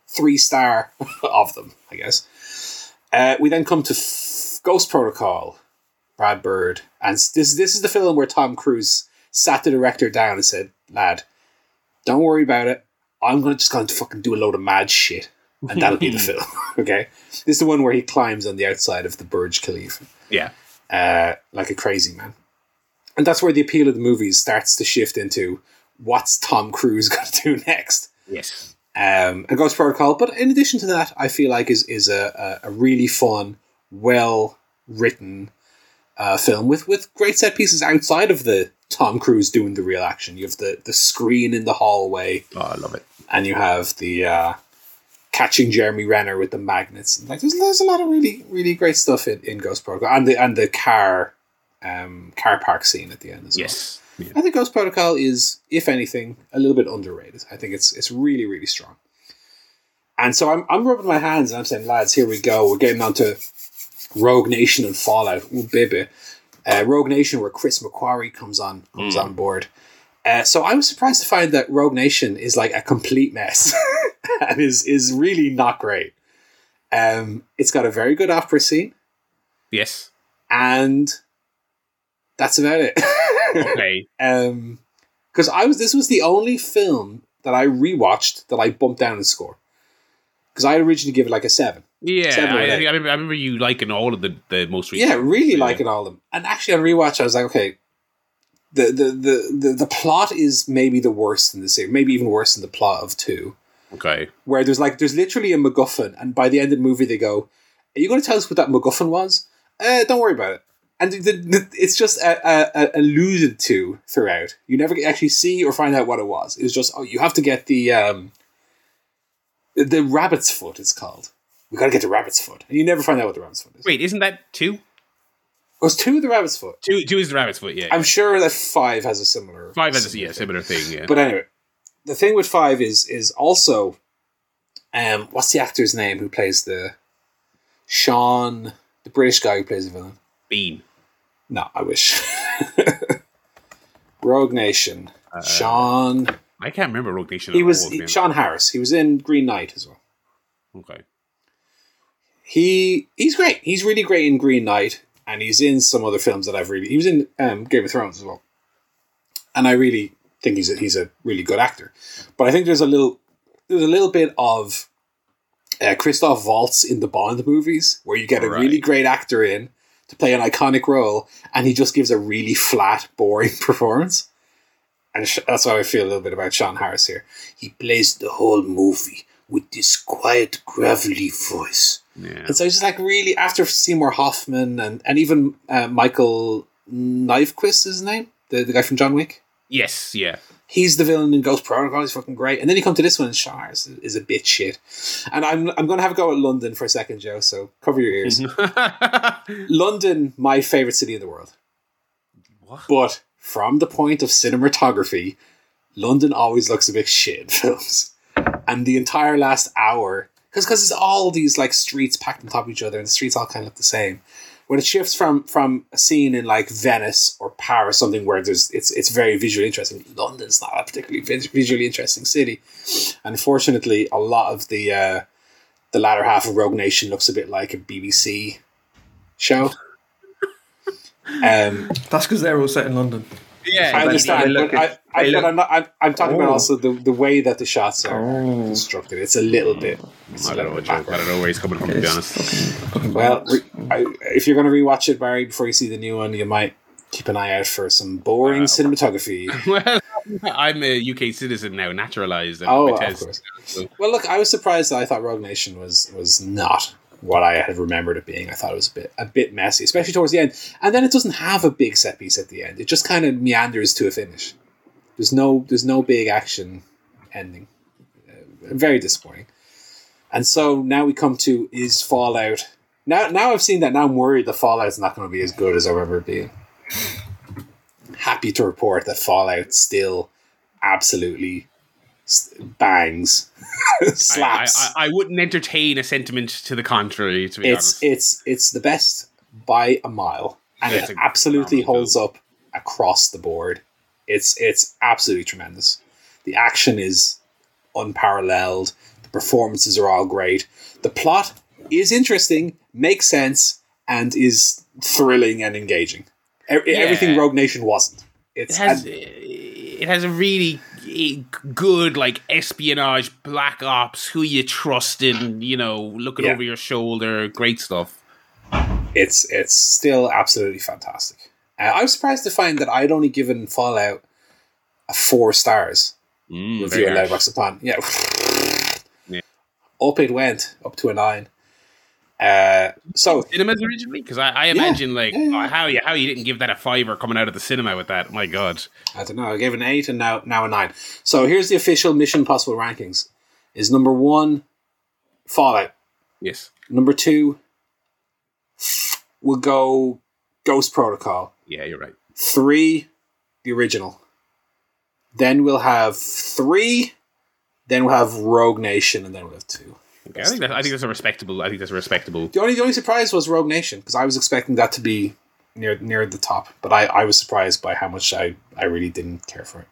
three star of them, I guess. Uh, we then come to F- Ghost Protocol, Brad Bird, and this this is the film where Tom Cruise sat the director down and said, "Lad, don't worry about it. I'm gonna just gonna fucking do a load of mad shit." And that'll be the film, okay? This is the one where he climbs on the outside of the Burj Khalifa. Yeah. Uh, like a crazy man. And that's where the appeal of the movies starts to shift into what's Tom Cruise going to do next? Yes. Um, and Ghost Protocol. But in addition to that, I feel like is is a, a really fun, well-written uh, film with, with great set pieces outside of the Tom Cruise doing the real action. You have the, the screen in the hallway. Oh, I love it. And you have the... Uh, catching Jeremy Renner with the magnets. Like there's, there's a lot of really, really great stuff in, in Ghost Protocol. And the and the car um, car park scene at the end as yes. well. Yeah. I think Ghost Protocol is, if anything, a little bit underrated. I think it's it's really, really strong. And so I'm I'm rubbing my hands and I'm saying, lads, here we go. We're getting on to Rogue Nation and Fallout. Ooh, baby. Uh, Rogue Nation where Chris McQuarrie comes on comes mm. on board. Uh, so I was surprised to find that Rogue Nation is like a complete mess and is is really not great. Um, it's got a very good opera scene. Yes. And that's about it. Okay. Um, because I was this was the only film that I rewatched that I bumped down in score. Because I originally gave it like a seven. Yeah, seven I, I, remember, I remember you liking all of the, the most recent. Yeah, really yeah. liking all of them. And actually on rewatch I was like, okay, The, the the the the plot is maybe the worst in the series, maybe even worse than the plot of two. Okay. Where there's like there's literally a MacGuffin, and by the end of the movie they go, "Are you going to tell us what that MacGuffin was?" Uh, don't worry about it. And the, the, the, it's just uh, uh, alluded to throughout. You never actually see or find out what it was. It's just oh, you have to get the um, the rabbit's foot. It's called. We got to get the rabbit's foot, and you never find out what the rabbit's foot is. Wait, isn't that two? It was two the rabbit's foot. Two, two is the rabbit's foot, yeah. I'm yeah. sure that five has a similar... Five has a similar, yeah, similar thing, yeah. But anyway, the thing with five is is also... um, what's the actor's name who plays the... Sean, the British guy who plays the villain? Bean. No, I wish. Rogue Nation. Uh, Sean. I can't remember Rogue Nation. He at was all he, Sean Harris. He was in Green Knight as well. Okay. He he's great. He's really great in Green Knight, and he's in some other films that I've really. He was in um, Game of Thrones as well, and I really think he's a, he's a really good actor. But I think there's a little there's a little bit of uh, Christoph Waltz in the Bond movies, where you get a right. really great actor in to play an iconic role, and he just gives a really flat, boring performance. And that's how I feel a little bit about Sean Harris here. He plays the whole movie with this quiet, gravelly voice. Yeah. And so it's just like really, after Seymour Hoffman and, and even uh, Michael Nyquist is his name? The, the guy from John Wick? Yes, yeah. He's the villain in Ghost Protocol. He's fucking great. And then you come to this one and Sean Harris is a bit shit. And I'm I'm going to have a go at London for a second, Joe, so cover your ears. London, my favourite city in the world. What? But from the point of cinematography, London always looks a bit shit in films. And the entire last hour... Because it's all these like streets packed on top of each other and the streets all kind of look the same. When it shifts from from a scene in like Venice or Paris, something where there's it's it's very visually interesting. London's not a particularly visually interesting city. Unfortunately, a lot of the uh, the latter half of Rogue Nation looks a bit like a B B C show. um, That's because they're all set in London. Yeah, I understand, but, at, I, I, but I'm not. I'm, I'm talking oh. about also the, the way that the shots are oh. constructed. It's a little bit. I don't know what joke. I don't know where he's coming from. To be honest. Well, re, I, if you're going to rewatch it, Barry, before you see the new one, you might keep an eye out for some boring wow. cinematography. Well, I'm a U K citizen now, naturalized. Oh, of course. So. Well, look, I was surprised that I thought Rogue Nation was was not what I had remembered it being. I thought it was a bit a bit messy, especially towards the end. And then it doesn't have a big set piece at the end. It just kind of meanders to a finish. There's no there's no big action ending. Uh, very disappointing. And so now we come to is Fallout. Now now I've seen that. Now I'm worried that Fallout's not going to be as good as I remember it being. Happy to report that Fallout still absolutely bangs, slaps. I, I, I wouldn't entertain a sentiment to the contrary. To be it's honest. it's it's the best by a mile, and yeah, it absolutely holds film. up across the board. It's it's absolutely tremendous. The action is unparalleled. The performances are all great. The plot is interesting, makes sense, and is thrilling and engaging. E- yeah. Everything Rogue Nation wasn't. It's, it has and, it has a really. A good like espionage, black ops, who you trust in, you know, looking yeah. over your shoulder, great stuff. It's it's still absolutely fantastic. Uh, I was surprised to find that I'd only given Fallout a four stars mm, review at Letterboxd upon. Yeah. yeah, up it went up to a nine. Uh, so cinemas originally, because I, I imagine yeah, like yeah, yeah. Oh, how you how you didn't give that a fiver coming out of the cinema with that. My God, I don't know. I gave an eight and now now a nine. So here's the official Mission Impossible rankings: is number one Fallout. Yes. Number two will go Ghost Protocol. Yeah, you're right. Three, the original. Then we'll have three. Then we'll have Rogue Nation, and then we'll have two. Okay, I think that, I think that's a respectable. I think that's a respectable. The only the only surprise was Rogue Nation, because I was expecting that to be near near the top, but I, I was surprised by how much I, I really didn't care for it.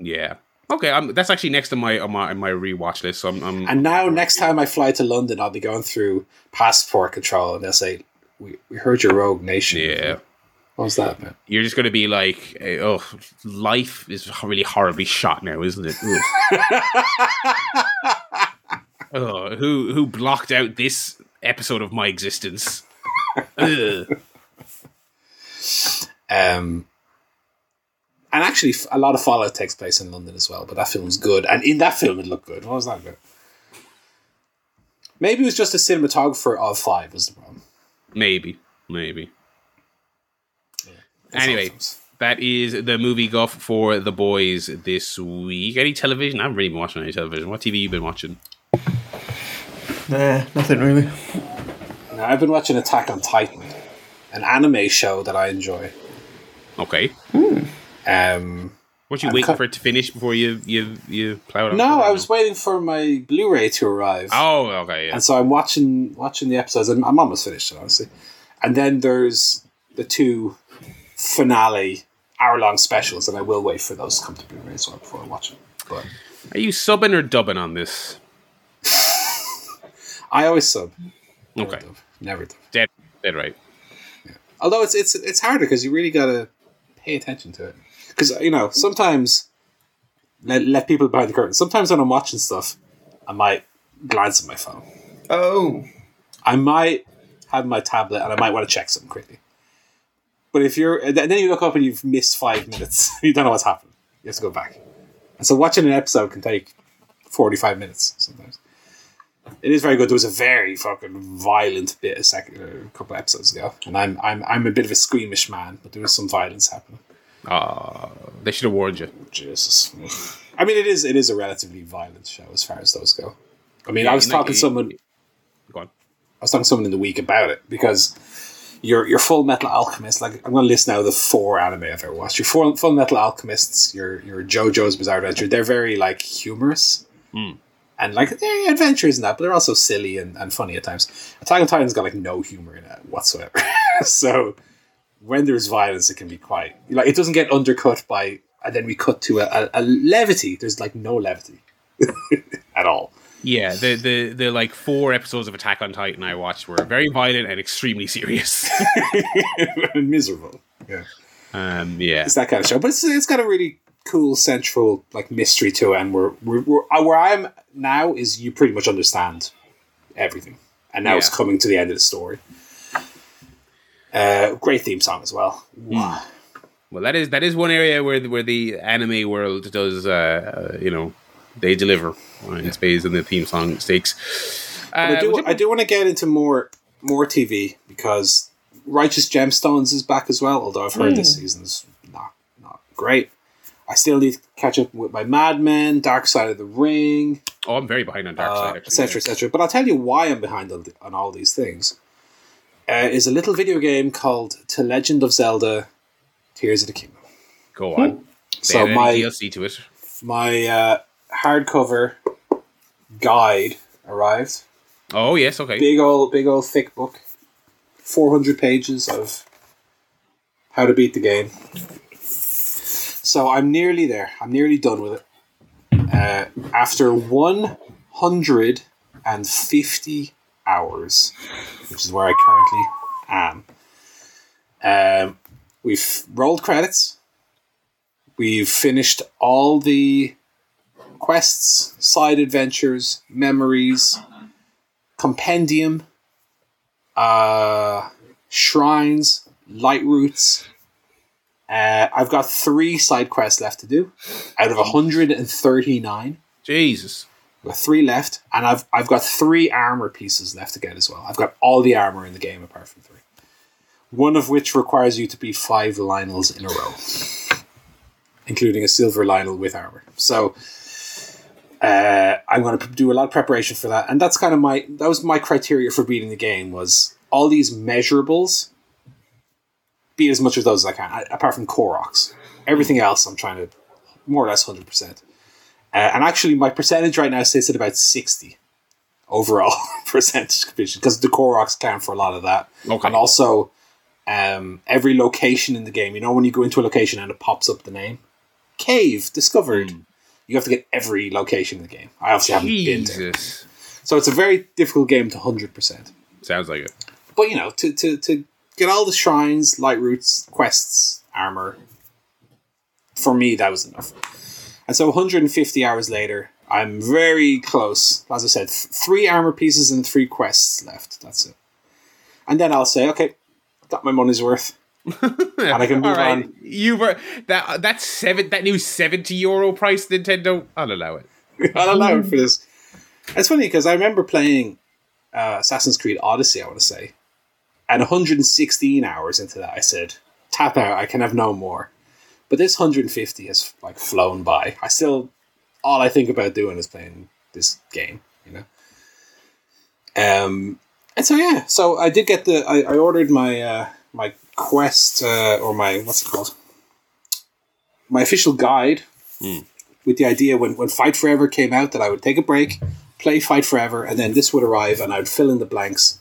Yeah. Okay. I'm, that's actually next on my on my, on my rewatch list. So I'm, I'm. And now, next time I fly to London, I'll be going through passport control, and they'll say, "We we heard your Rogue Nation." Yeah. What was that about? You're just going to be like, "Oh, life is really horribly shot now, isn't it?" Oh, who who blocked out this episode of my existence? um, and actually, a lot of Fallout takes place in London as well. But that film's good, and in that film, it looked good. What was that about? Maybe it was just a cinematographer of five was the problem. Maybe, maybe. Yeah, anyway. That is the movie guff for the boys this week. Any television? I haven't really been watching any television. What T V have you been watching? Nah, nothing really. No, I've been watching Attack on Titan, an anime show that I enjoy. Okay. Mm. Um, Weren't you I'm waiting co- for it to finish before you you, you plow it up? No, I was waiting for my Blu-ray to arrive. Oh, okay. Yeah. And so I'm watching watching the episodes. I'm, I'm almost finished, honestly. And then there's the two finale hour-long specials, and I will wait for those to come to Blu-ray as well before I watch it. But are you subbing or dubbing on this? I always sub. Never okay. Dub. Never dub. Dead, dead right. Yeah. Although it's it's it's harder because you really gotta pay attention to it. Because, you know, sometimes let let people behind the curtain. Sometimes when I'm watching stuff, I might glance at my phone. Oh. I might have my tablet and I might want to check something quickly. But if you're, and then you look up and you've missed five minutes. You don't know what's happened. You have to go back. And so watching an episode can take forty-five minutes sometimes. It is very good. There was a very fucking violent bit a second, a couple of episodes ago, and I'm I'm I'm a bit of a squeamish man, but there was some violence happening. Ah, uh, they should have warned you. Jesus, I mean, it is it is a relatively violent show as far as those go. I mean, yeah, I was talking to someone. Go on. I was talking to someone in the week about it because your your Full Metal Alchemist. Like, I'm going to list now the four anime I've ever watched. Your Full, full Metal Alchemists, your your JoJo's Bizarre Adventure. They're very like humorous. Mm. And, like, they're adventures and that, but they're also silly and, and funny at times. Attack on Titan's got, like, no humor in it whatsoever. So, when there's violence, it can be quite... Like, it doesn't get undercut by... And then we cut to a, a, a levity. There's, like, no levity. At all. Yeah, the, the, the, like, four episodes of Attack on Titan I watched were very violent and extremely serious. And miserable. Yeah. Um, yeah. It's that kind of show. But it's it's got a really... cool central like mystery to it, and we're, we're, we're where I'm now is you pretty much understand everything, and now yeah. It's coming to the end of the story. Uh, great theme song as well. Wow. Well, that is that is one area where where the anime world does uh, uh, you know they deliver in yeah. space in the theme song stakes. Uh, I do I do want to get into more more T V because Righteous Gemstones is back as well. Although I've heard mm. this season's not not great. I still need to catch up with my Mad Men, Dark Side of the Ring. Oh, I'm very behind on Dark Side, uh, actually. Et cetera, et cetera. But I'll tell you why I'm behind on, on all these things. Uh, is a little video game called The Legend of Zelda Tears of the Kingdom. Go on. Hmm. So my D L C to it. My uh, hardcover guide arrived. Oh, yes, okay. Big old, big old thick book. four hundred pages of how to beat the game. So I'm nearly there. I'm nearly done with it. Uh, after one hundred fifty hours, which is where I currently am, um, we've rolled credits. We've finished all the quests, side adventures, memories, compendium, uh, shrines, light routes. Uh, I've got three side quests left to do out of one hundred thirty-nine. Jesus. I've got three left, and I've I've got three armor pieces left to get as well. I've got all the armor in the game apart from three. One of which requires you to be five Lynels in a row. Including a silver Lynel with armor. So uh, I'm going to do a lot of preparation for that. And that's kind of my... That was my criteria for beating the game, was all these measurables... Beat as much of those as I can, I, apart from Koroks. Everything else I'm trying to more or less one hundred percent. Uh, and actually, my percentage right now sits at about sixty overall percentage completion, because the Koroks count for a lot of that. Okay. And also, um, every location in the game, you know when you go into a location and it pops up the name? Cave, discovered. Mm. You have to get every location in the game. I obviously Jesus. haven't been to it. So it's a very difficult game to one hundred percent. Sounds like it. But, you know, to to... to get all the shrines, light routes, quests, armor. For me, that was enough. And so one hundred fifty hours later, I'm very close. As I said, th- three armor pieces and three quests left. That's it. And then I'll say, okay, got my money's worth. And I can move right. on. You were, that that, seven, that new seventy euro price, Nintendo, I'll allow it. I'll allow it for this. It's funny, because I remember playing uh, Assassin's Creed Odyssey, I want to say. And one hundred sixteen hours into that, I said, tap out, I can have no more. But this one hundred fifty has, like, flown by. I still, all I think about doing is playing this game, you know? Um, and so, yeah, so I did get the, I, I ordered my, uh, my quest, uh, or my, what's it called? My official guide, mm. with the idea when, when Fight Forever came out that I would take a break, play Fight Forever, and then this would arrive, and I would fill in the blanks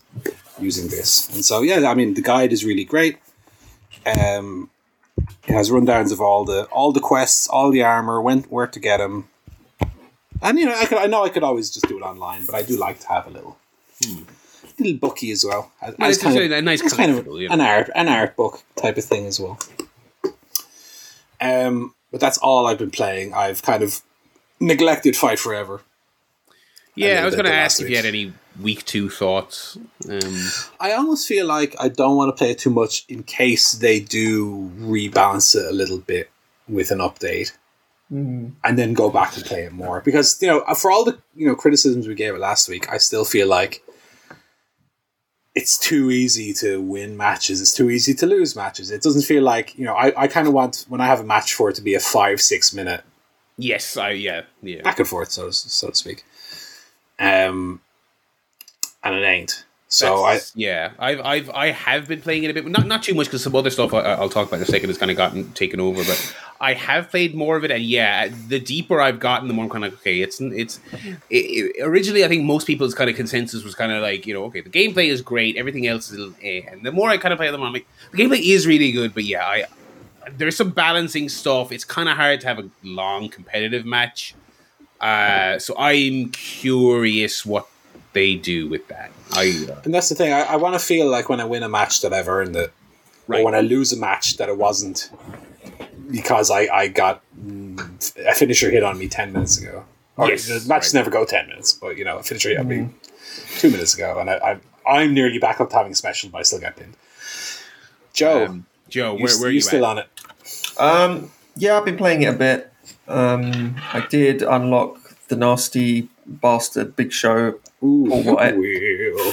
using this. And so, yeah, I mean, the guide is really great. Um, It has rundowns of all the all the quests, all the armor, when where to get them. And you know, I could I know I could always just do it online, but I do like to have a little hmm. little bookie as well. As, no, as kind of, a nice kind of you know. an art an art book type of thing as well. Um, but that's all I've been playing. I've kind of neglected Fight Forever. Yeah, I was going to ask if you had any week two thoughts. Um, I almost feel like I don't want to play it too much in case they do rebalance it a little bit with an update, mm-hmm. and then go back and play it more. Because, you know, for all the you know criticisms we gave it last week, I still feel like it's too easy to win matches. It's too easy to lose matches. It doesn't feel like, you know, I, I kind of want, when I have a match, for it to be a five, six minute. Yes, I yeah, yeah. Back and forth, so, so to speak. Um, and it ain't. So That's, I yeah, I've I've I have been playing it a bit, not not too much because some other stuff I, I'll talk about in a second has kind of gotten taken over. But I have played more of it, and yeah, the deeper I've gotten, the more I'm kind of like, okay. It's it's it, it, originally I think most people's kind of consensus was kind of like, you know, okay, the gameplay is great, everything else is a little eh. And the more I kind of play them, I'm like, the gameplay is really good, but yeah, I there's some balancing stuff. It's kind of hard to have a long competitive match. Uh, so I'm curious what they do with that. I, uh, and that's the thing. I, I want to feel like when I win a match that I've earned it, right. Or when I lose a match that it wasn't because I, I got a finisher hit on me ten minutes ago. Or, yes, the matches right. never go ten minutes, but you know, a finisher hit on mm-hmm. me two minutes ago, and I, I I'm nearly back up to having a special, but I still got pinned. Joe, um, Joe, where, where are you, you still at? On it? Um, yeah, I've been playing it a bit. Um, I did unlock the nasty bastard Big Show. Ooh, I,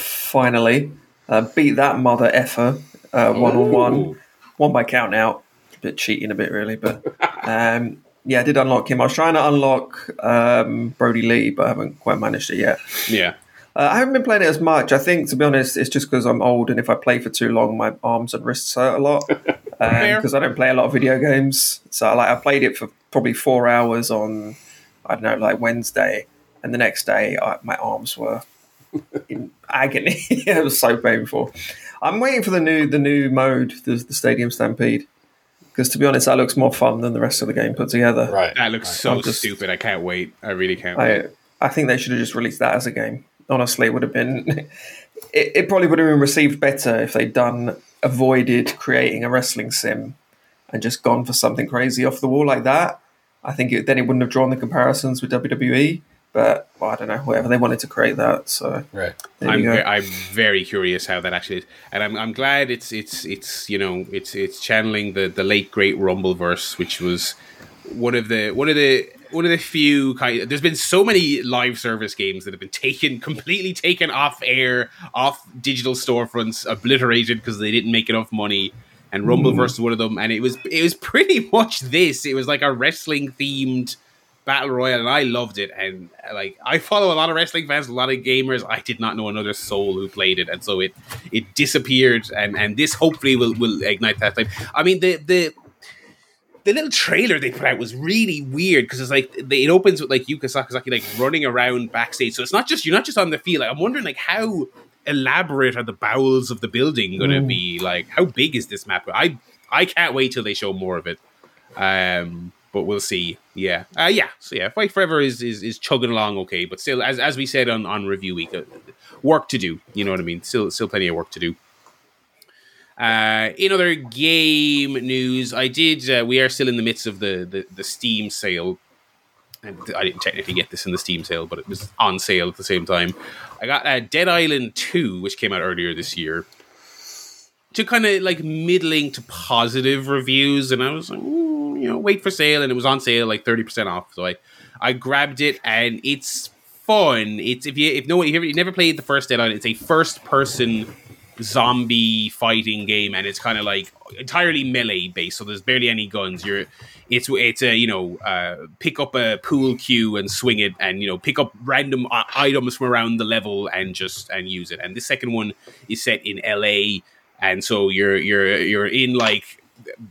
finally, uh, beat that mother effer uh, one on one, one by count out. A bit cheating, a bit really, but um, yeah, I did unlock him. I was trying to unlock um, Brody Lee, but I haven't quite managed it yet. Yeah, uh, I haven't been playing it as much. I think, to be honest, it's just because I'm old, and if I play for too long, my arms and wrists hurt a lot because um, I don't play a lot of video games. So, like, I played it for probably four hours on, I don't know, like Wednesday. And the next day, I, my arms were in agony. It was so painful. I'm waiting for the new the new mode, the, the Stadium Stampede, because to be honest, that looks more fun than the rest of the game put together. Right, that looks right. so just, stupid. I can't wait. I really can't. I, wait. I think they should have just released that as a game. Honestly, it would have been. It, it probably would have been received better if they'd done avoided creating a wrestling sim and just gone for something crazy off the wall like that. I think it, then it wouldn't have drawn the comparisons with W W E. But well, I don't know, whatever they wanted to create that. So right, I'm ve- I'm very curious how that actually is, and I'm I'm glad it's it's it's you know it's it's channeling the, the late great Rumbleverse, which was one of the one of the one of the few kind of, there's been so many live service games that have been taken completely taken off air, off digital storefronts, obliterated because they didn't make enough money. And Rumbleverse mm. was one of them, and it was it was pretty much this. It was like a wrestling themed Battle Royale, and I loved it. And like, I follow a lot of wrestling fans, a lot of gamers. I did not know another soul who played it, and so it it disappeared. And, and this hopefully will, will ignite that type. I mean, the the the little trailer they put out was really weird because it's like they, it opens with like Yuka Sakazaki like running around backstage. So it's not just you're not just on the field. Like, I'm wondering like how elaborate are the bowels of the building going to mm. be? Like, how big is this map? I I can't wait till they show more of it. Um. But we'll see. Yeah. Uh, yeah. So, yeah, Fight Forever is, is is chugging along okay. But still, as as we said on, on Review Week, uh, work to do. You know what I mean? Still still plenty of work to do. Uh, in other game news, I did... Uh, we are still in the midst of the, the, the Steam sale. And I didn't technically get this in the Steam sale, but it was on sale at the same time. I got uh, Dead Island two, which came out earlier this year, to kind of like middling to positive reviews. And I was like... Ooh. You know, wait for sale, and it was on sale like thirty percent off. So I, I grabbed it, and it's fun. It's if you if no one if you never played the first Dead Island, it's a first person zombie fighting game, and it's kind of like entirely melee based. So there's barely any guns. You're it's it's a you know uh, pick up a pool cue and swing it, and you know pick up random uh, items from around the level and just and use it. And this second one is set in L A, and so you're you're you're in like.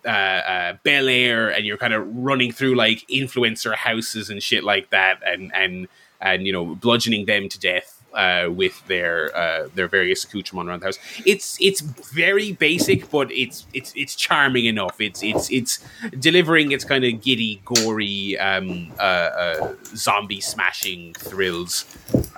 Uh, uh, Bel Air, and you're kind of running through like influencer houses and shit like that, and and and you know bludgeoning them to death, uh, with their uh, their various accoutrements around the house. It's it's very basic, but it's it's it's charming enough. It's it's it's delivering its kind of giddy, gory, um, uh, uh, zombie smashing thrills.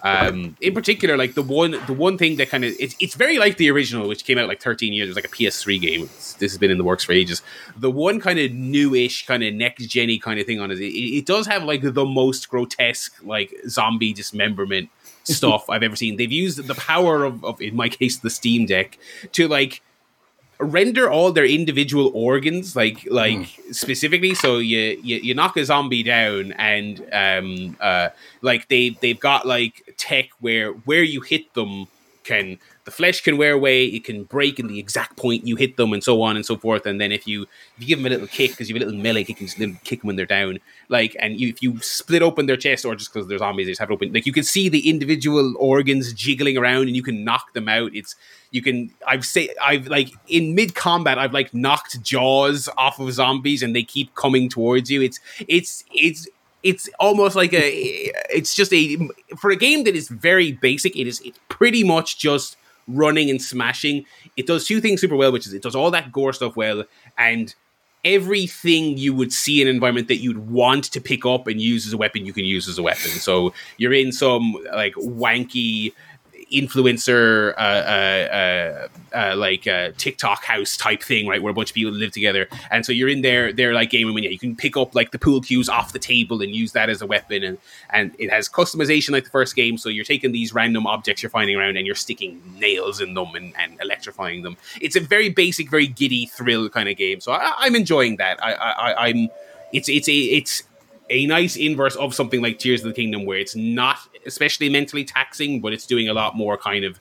Um, in particular, like the one the one thing that kind of it's it's very like the original, which came out like thirteen years. It was like a P S three game. It's, this has been in the works for ages. The one kind of newish, kind of next gen-y kind of thing on it, it, it does have like the most grotesque, like zombie dismemberment stuff I've ever seen. They've used the power of, of, in my case, the Steam Deck to like render all their individual organs, like like mm. specifically. So you, you you knock a zombie down, and um uh like they they've got like tech where where you hit them can. The flesh can wear away, it can break in the exact point you hit them, and so on and so forth. And then if you if you give them a little kick, because you have a little melee kick, you can just kick them when they're down. Like, and you, if you split open their chest, or just because they're zombies, they just have it open. Like, you can see the individual organs jiggling around, and you can knock them out. It's you can. I've say I've like in mid combat, I've like knocked jaws off of zombies, and they keep coming towards you. It's it's it's. It's almost like a, it's just a, for a game that is very basic, it is it's pretty much just running and smashing. It does two things super well, which is it does all that gore stuff well, and everything you would see in an environment that you'd want to pick up and use as a weapon, you can use as a weapon. So you're in some like wanky influencer, uh, uh, uh, uh, like uh, TikTok house type thing, right, where a bunch of people live together, and so you're in there, they're like gaming. When yeah, you can pick up like the pool cues off the table and use that as a weapon, and and it has customization like the first game. So you're taking these random objects you're finding around and you're sticking nails in them and, and electrifying them. It's a very basic, very giddy thrill kind of game. So I, I'm enjoying that. I, I, I'm. It's it's a it's. a nice inverse of something like Tears of the Kingdom, where it's not especially mentally taxing, but it's doing a lot more kind of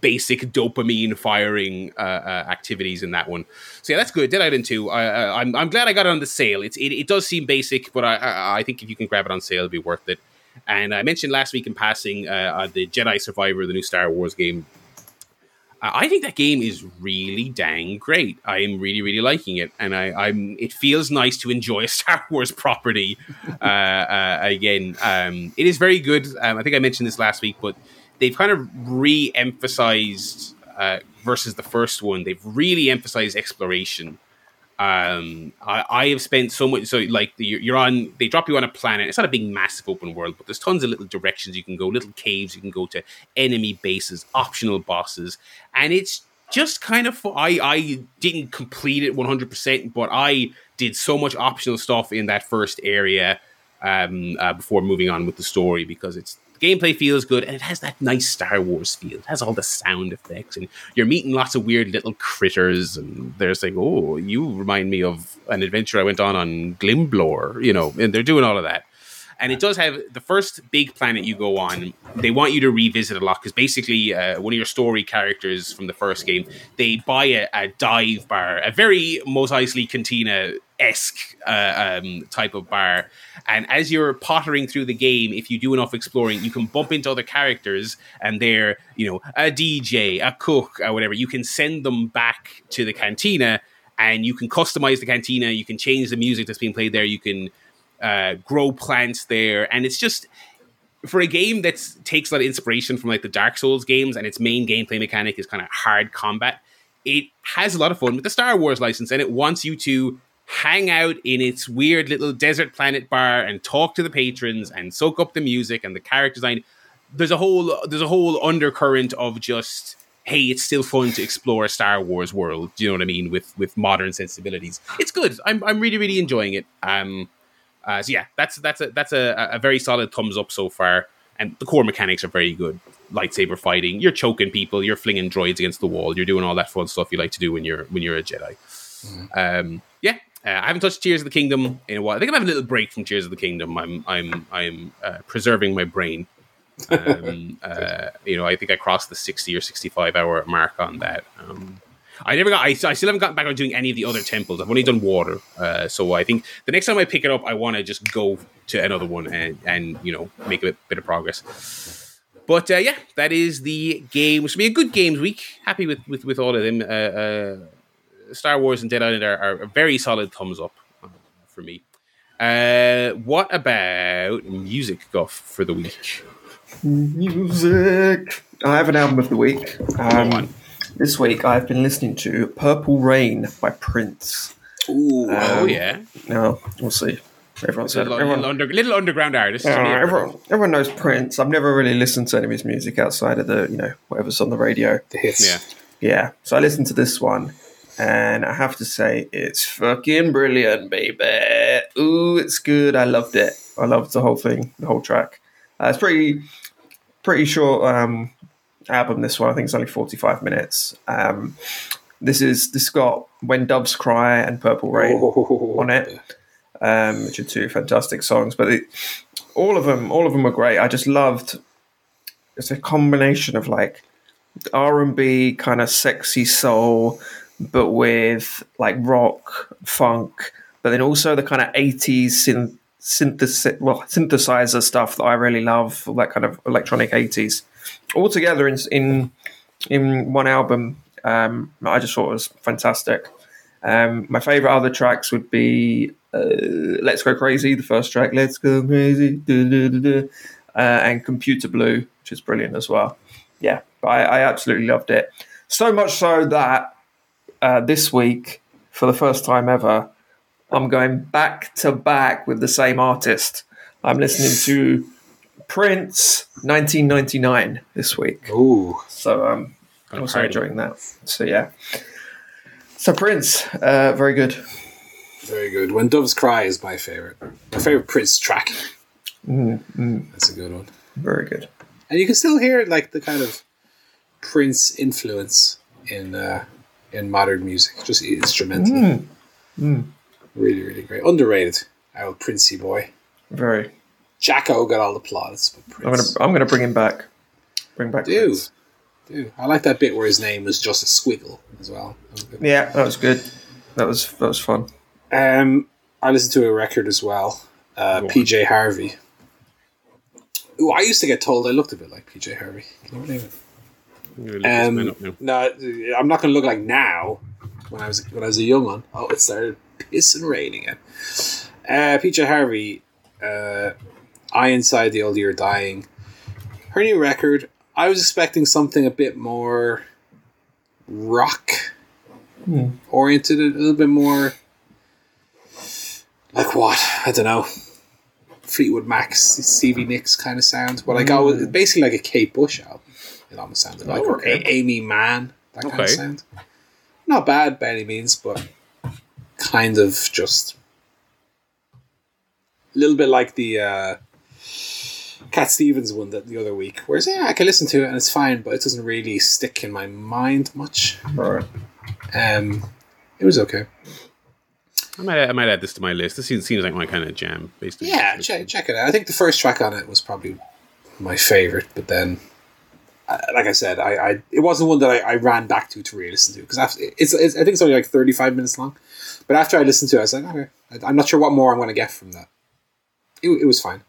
basic dopamine firing uh, uh, activities in that one. So yeah, that's good. Dead Island two. I, I, I'm I'm glad I got it on the sale. It's it, it does seem basic, but I, I I think if you can grab it on sale, it'll be worth it. And I mentioned last week in passing uh, uh, the Jedi Survivor, the new Star Wars game. Uh, I think that game is really dang great. I am really, really liking it, and I, I'm. It feels nice to enjoy a Star Wars property uh, uh, again. Um, it is very good. Um, I think I mentioned this last week, but they've kind of re-emphasized uh, versus the first one. They've really emphasized exploration. Um, I, I have spent so much. So like you're, you're on. They drop you on a planet. It's not a big, massive open world, but there's tons of little directions you can go, little caves you can go to, enemy bases, optional bosses, and it's just kind of. I I didn't complete it one hundred percent, but I did so much optional stuff in that first area um, uh, before moving on with the story, because it's. Gameplay feels good, and it has that nice Star Wars feel. It has all the sound effects, and you're meeting lots of weird little critters, and they're saying, oh, you remind me of an adventure I went on on Glimblore, you know, and they're doing all of that. And it does have the first big planet you go on. They want you to revisit a lot, because basically uh, one of your story characters from the first game, they buy a, a dive bar, a very Mos Eisley Cantina-esque uh, um, type of bar. And as you're pottering through the game, if you do enough exploring, you can bump into other characters, and they're, you know, a D J, a cook, or whatever. You can send them back to the cantina, and you can customize the cantina. You can change the music that's being played there. You can uh, grow plants there. And it's just, for a game that takes a lot of inspiration from like the Dark Souls games, and its main gameplay mechanic is kind of hard combat, it has a lot of fun with the Star Wars license, and it wants you to hang out in its weird little desert planet bar and talk to the patrons and soak up the music and the character design. There's a whole there's a whole undercurrent of just, hey, it's still fun to explore a Star Wars world. Do you know what I mean? With with modern sensibilities, it's good. I'm I'm really really enjoying it. Um, uh, so yeah, that's that's a that's a, a very solid thumbs up so far. And the core mechanics are very good. Lightsaber fighting, you're choking people, you're flinging droids against the wall, you're doing all that fun stuff you like to do when you're when you're a Jedi. Mm-hmm. Um, yeah. Uh, I haven't touched Tears of the Kingdom in a while. I think I'm having a little break from Tears of the Kingdom. I'm I'm I'm uh, preserving my brain. Um, uh, you know, I think I crossed the sixty or sixty-five hour mark on that. Um, I never got. I, I still haven't gotten back on doing any of the other temples. I've only done water. Uh, so I think the next time I pick it up, I want to just go to another one and and you know make a bit, bit of progress. But uh, yeah, that is the game. Which will be a good games week. Happy with with, with all of them. Uh, uh, Star Wars and Dead Island are, are a very solid thumbs up uh, for me. Uh, what about music, Goff, for the week? Music. I have an album of the week. Um, this week I've been listening to Purple Rain by Prince. Ooh, um, oh, yeah. No, we'll see. Everyone's heard, little, everyone, little, under, little underground artist. Yeah, right, everyone, everyone knows Prince. I've never really listened to any of his music outside of the, you know, whatever's on the radio. The hits. Yeah. Yeah. So I listened to this one, and I have to say it's fucking brilliant, baby. Ooh, it's good. I loved it. I loved the whole thing, the whole track. Uh, it's pretty, pretty short um, album. This one, I think it's only forty-five minutes. Um, this is this got When Doves Cry and Purple Rain oh, on it. Um, which are two fantastic songs, but it, all of them, all of them were great. I just loved. It's a combination of like R and B, kind of sexy soul, but with like rock, funk, but then also the kind of eighties synth, synthesis, well, synthesizer stuff that I really love, that kind of electronic eighties, all together in in in one album. Um, I just thought it was fantastic. Um, my favorite other tracks would be. Uh, Let's Go Crazy, the first track, Let's Go Crazy, duh, duh, duh, duh, uh, and Computer Blue, which is brilliant as well. Yeah, but I, I absolutely loved it. So much so that uh, this week, for the first time ever, I'm going back to back with the same artist. I'm listening to Prince nineteen ninety-nine this week. Ooh. So um, I'm also enjoying that. So yeah. So Prince, uh, very good. Very good. When Doves Cry is my favourite. My favourite Prince track. Mm, mm. That's a good one. Very good. And you can still hear like the kind of Prince influence in uh, in modern music, just instrumentally. Mm. Mm. Really, really great. Underrated. Our old Princey boy. Very. Jacko got all the plaudits, but Prince. I'm gonna I'm gonna bring him back. Bring back Dude. Prince. Dude. I like that bit where his name was just a squiggle as well. That yeah, that was good. That was that was fun. Um, I listened to a record as well, uh, P J Harvey. Ooh, I used to get told I looked a bit like P J Harvey. Can you believe it? Um, up now. No, I'm not going to look like now. When I was when I was a young one, oh, it started pissing rain again. Uh, P J Harvey, uh, I Inside the Old Year Dying. Her new record. I was expecting something a bit more rock hmm. oriented, a little bit more. Like what? I don't know. Fleetwood Mac, C V Nicks kind of sound. But I got was basically like a Kate Bush album. It almost sounded like. Oh, okay. Or a- Amy Mann. That okay. kind of sound. Not bad by any means, but kind of just a little bit like the uh, Cat Stevens one that the other week. Whereas, yeah, I can listen to it and it's fine, but it doesn't really stick in my mind much. Right. Um, it was okay. I might, add, I might add this to my list. This seems, seems like my kind of jam. Based on yeah, check, check it out. I think the first track on it was probably my favourite, but then, uh, like I said, I, I it wasn't one that I, I ran back to to re-listen to, because it's, it's I think it's only like thirty-five minutes long, but after I listened to it, I was like, okay, I, I'm not sure what more I'm going to get from that. It, it was fine.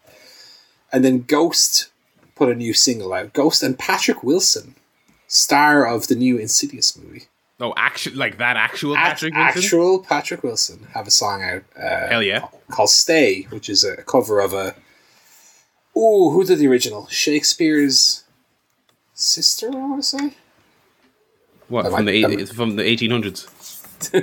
And then Ghost put a new single out. Ghost and Patrick Wilson, star of the new Insidious movie. Oh, actual like that actual Patrick At, Wilson? Actual Patrick Wilson have a song out uh, Hell yeah. called Stay, which is a cover of a... Ooh, who did the original? Shakespeare's sister, I want to say? What, from, might, the, might... from the eighteen hundreds? um,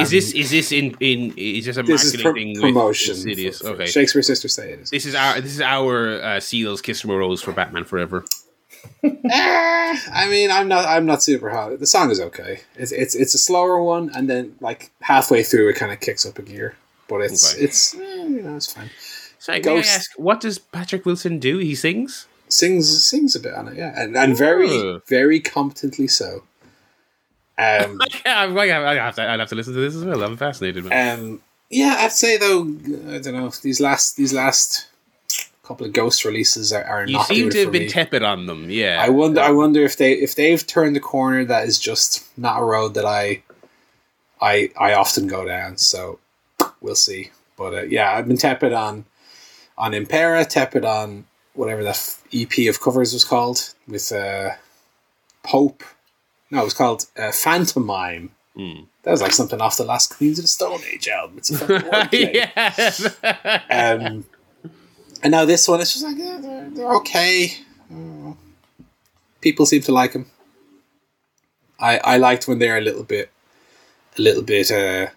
is this is this in, in is this a this marketing is pr- thing promotion with Insidious? For, for okay. Shakespeare's sister Stay it is. This is our, this is our uh, Seals Kiss from a Rose for Batman Forever. eh, I mean, I'm not. I'm not super hot. The song is okay. It's it's it's a slower one, and then like halfway through, it kind of kicks up a gear. But it's okay. it's eh, you know it's fine. So Ghost, I ask, what does Patrick Wilson do? He sings, sings, sings a bit on it, yeah, and and Ooh. very very competently so. Um, I have to. I have to listen to this as well. I'm fascinated. Man. Um, yeah, I'd say though, I don't know. These last these last. Couple of Ghost releases are, are not. You seem to have been me. tepid on them, yeah. I wonder. I wonder if they if they've turned the corner. That is just not a road that I, I, I often go down. So we'll see. But uh, yeah, I've been tepid on, on Impera, tepid on whatever that E P of covers was called with uh, Pope. No, it was called uh, Phantomime Mm. That was like something off the last Queens of the Stone Age album. It's a fucking one thing. Yes. um, and now this one, it's just like, yeah, they're, they're okay. Oh. People seem to like them. I, I liked when they're a little bit, a little bit, uh,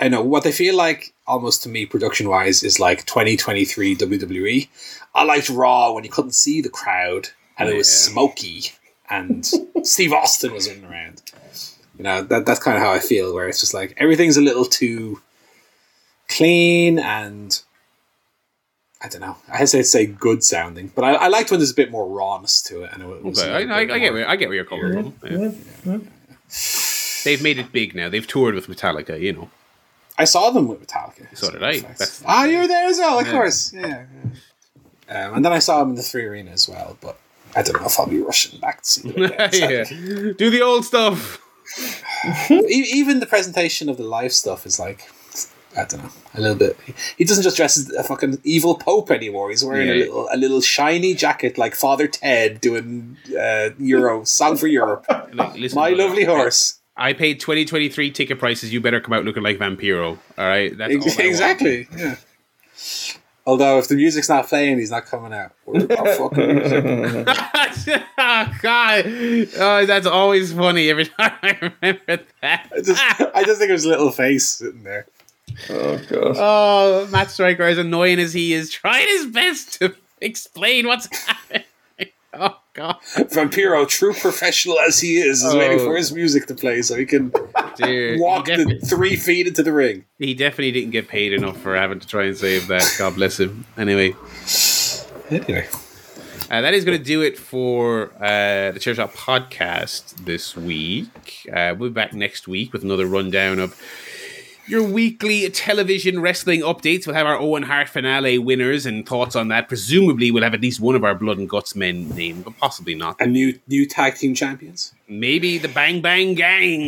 I don't know, what they feel like, almost to me, production-wise, is like twenty twenty-three W W E. I liked Raw when you couldn't see the crowd, and yeah. it was smoky, and Steve Austin was running around. You know, that that's kind of how I feel, where it's just like, everything's a little too clean, and I don't know. I hesitate to say good sounding, but I, I liked when there's a bit more rawness to it. And it was okay. I, I, I, get where, I get where you're coming from. Yeah. Yeah. Yeah. Yeah. They've made it big now. They've toured with Metallica, you know. I saw them with Metallica. So did I. Ah, you were there as well, of yeah. course. Yeah. Um, and then I saw them in the Three Arena as well, but I don't know if I'll be rushing back to see them again. yeah. Do the old stuff. Even the presentation of the live stuff is like, I don't know, a little bit. He doesn't just dress as a fucking evil pope anymore. He's wearing yeah. a little, a little shiny jacket like Father Ted doing uh, Euro Song for Europe. Look, listen, My brother, lovely horse. I paid twenty twenty-three ticket prices. You better come out looking like Vampiro. All right, that's exactly. All exactly. Yeah. Although if the music's not playing, he's not coming out. fucking oh, God, oh, that's always funny. Every time I remember that, I just, I just think it was a little face sitting there. Oh, God. Oh, Matt Stryker, as annoying as he is, trying his best to explain what's happening. Oh, God. Vampiro, true professional as he is, is oh. waiting for his music to play so he can Dude, walk he the three feet into the ring. He definitely didn't get paid enough for having to try and save that. God bless him. Anyway. Anyway. Uh, that is going to do it for uh, the Chair Shot podcast this week. Uh, we'll be back next week with another rundown of your weekly television wrestling updates. We'll have our Owen Hart finale winners and thoughts on that. Presumably, we'll have at least one of our Blood and Guts men named, but possibly not. And new new tag team champions. Maybe the Bang Bang Gang.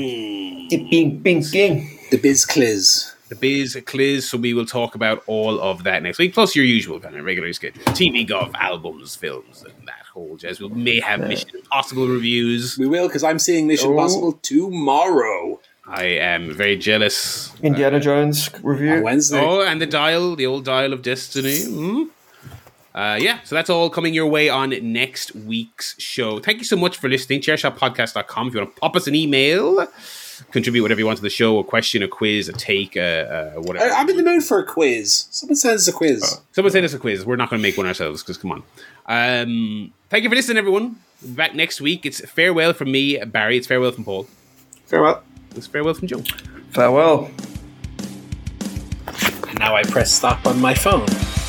The Bing Bing Gang. The Biz Cliz. The Biz Cliz. So we will talk about all of that next week. Plus your usual kind of regular schedule. T V Gov, albums, films, and that whole jazz. We may have Mission Impossible reviews. We will, because I'm seeing Mission Impossible oh. tomorrow. I am very jealous. Indiana uh, Jones review on Wednesday. Oh, and the dial, the old dial of destiny. Mm-hmm. Uh, yeah, so that's all coming your way on next week's show. Thank you so much for listening. chair shot podcast dot com if you want to pop us an email. Contribute whatever you want to the show, a question, a quiz, a take, uh, uh, whatever. I'm in the mood for a quiz. Someone send us a quiz. Oh. Someone send us a quiz. We're not going to make one ourselves because come on. Um, thank you for listening, everyone. We'll be back next week. It's farewell from me, Barry. It's farewell from Paul. Farewell. It's farewell from Joe. Farewell. And now I press stop on my phone.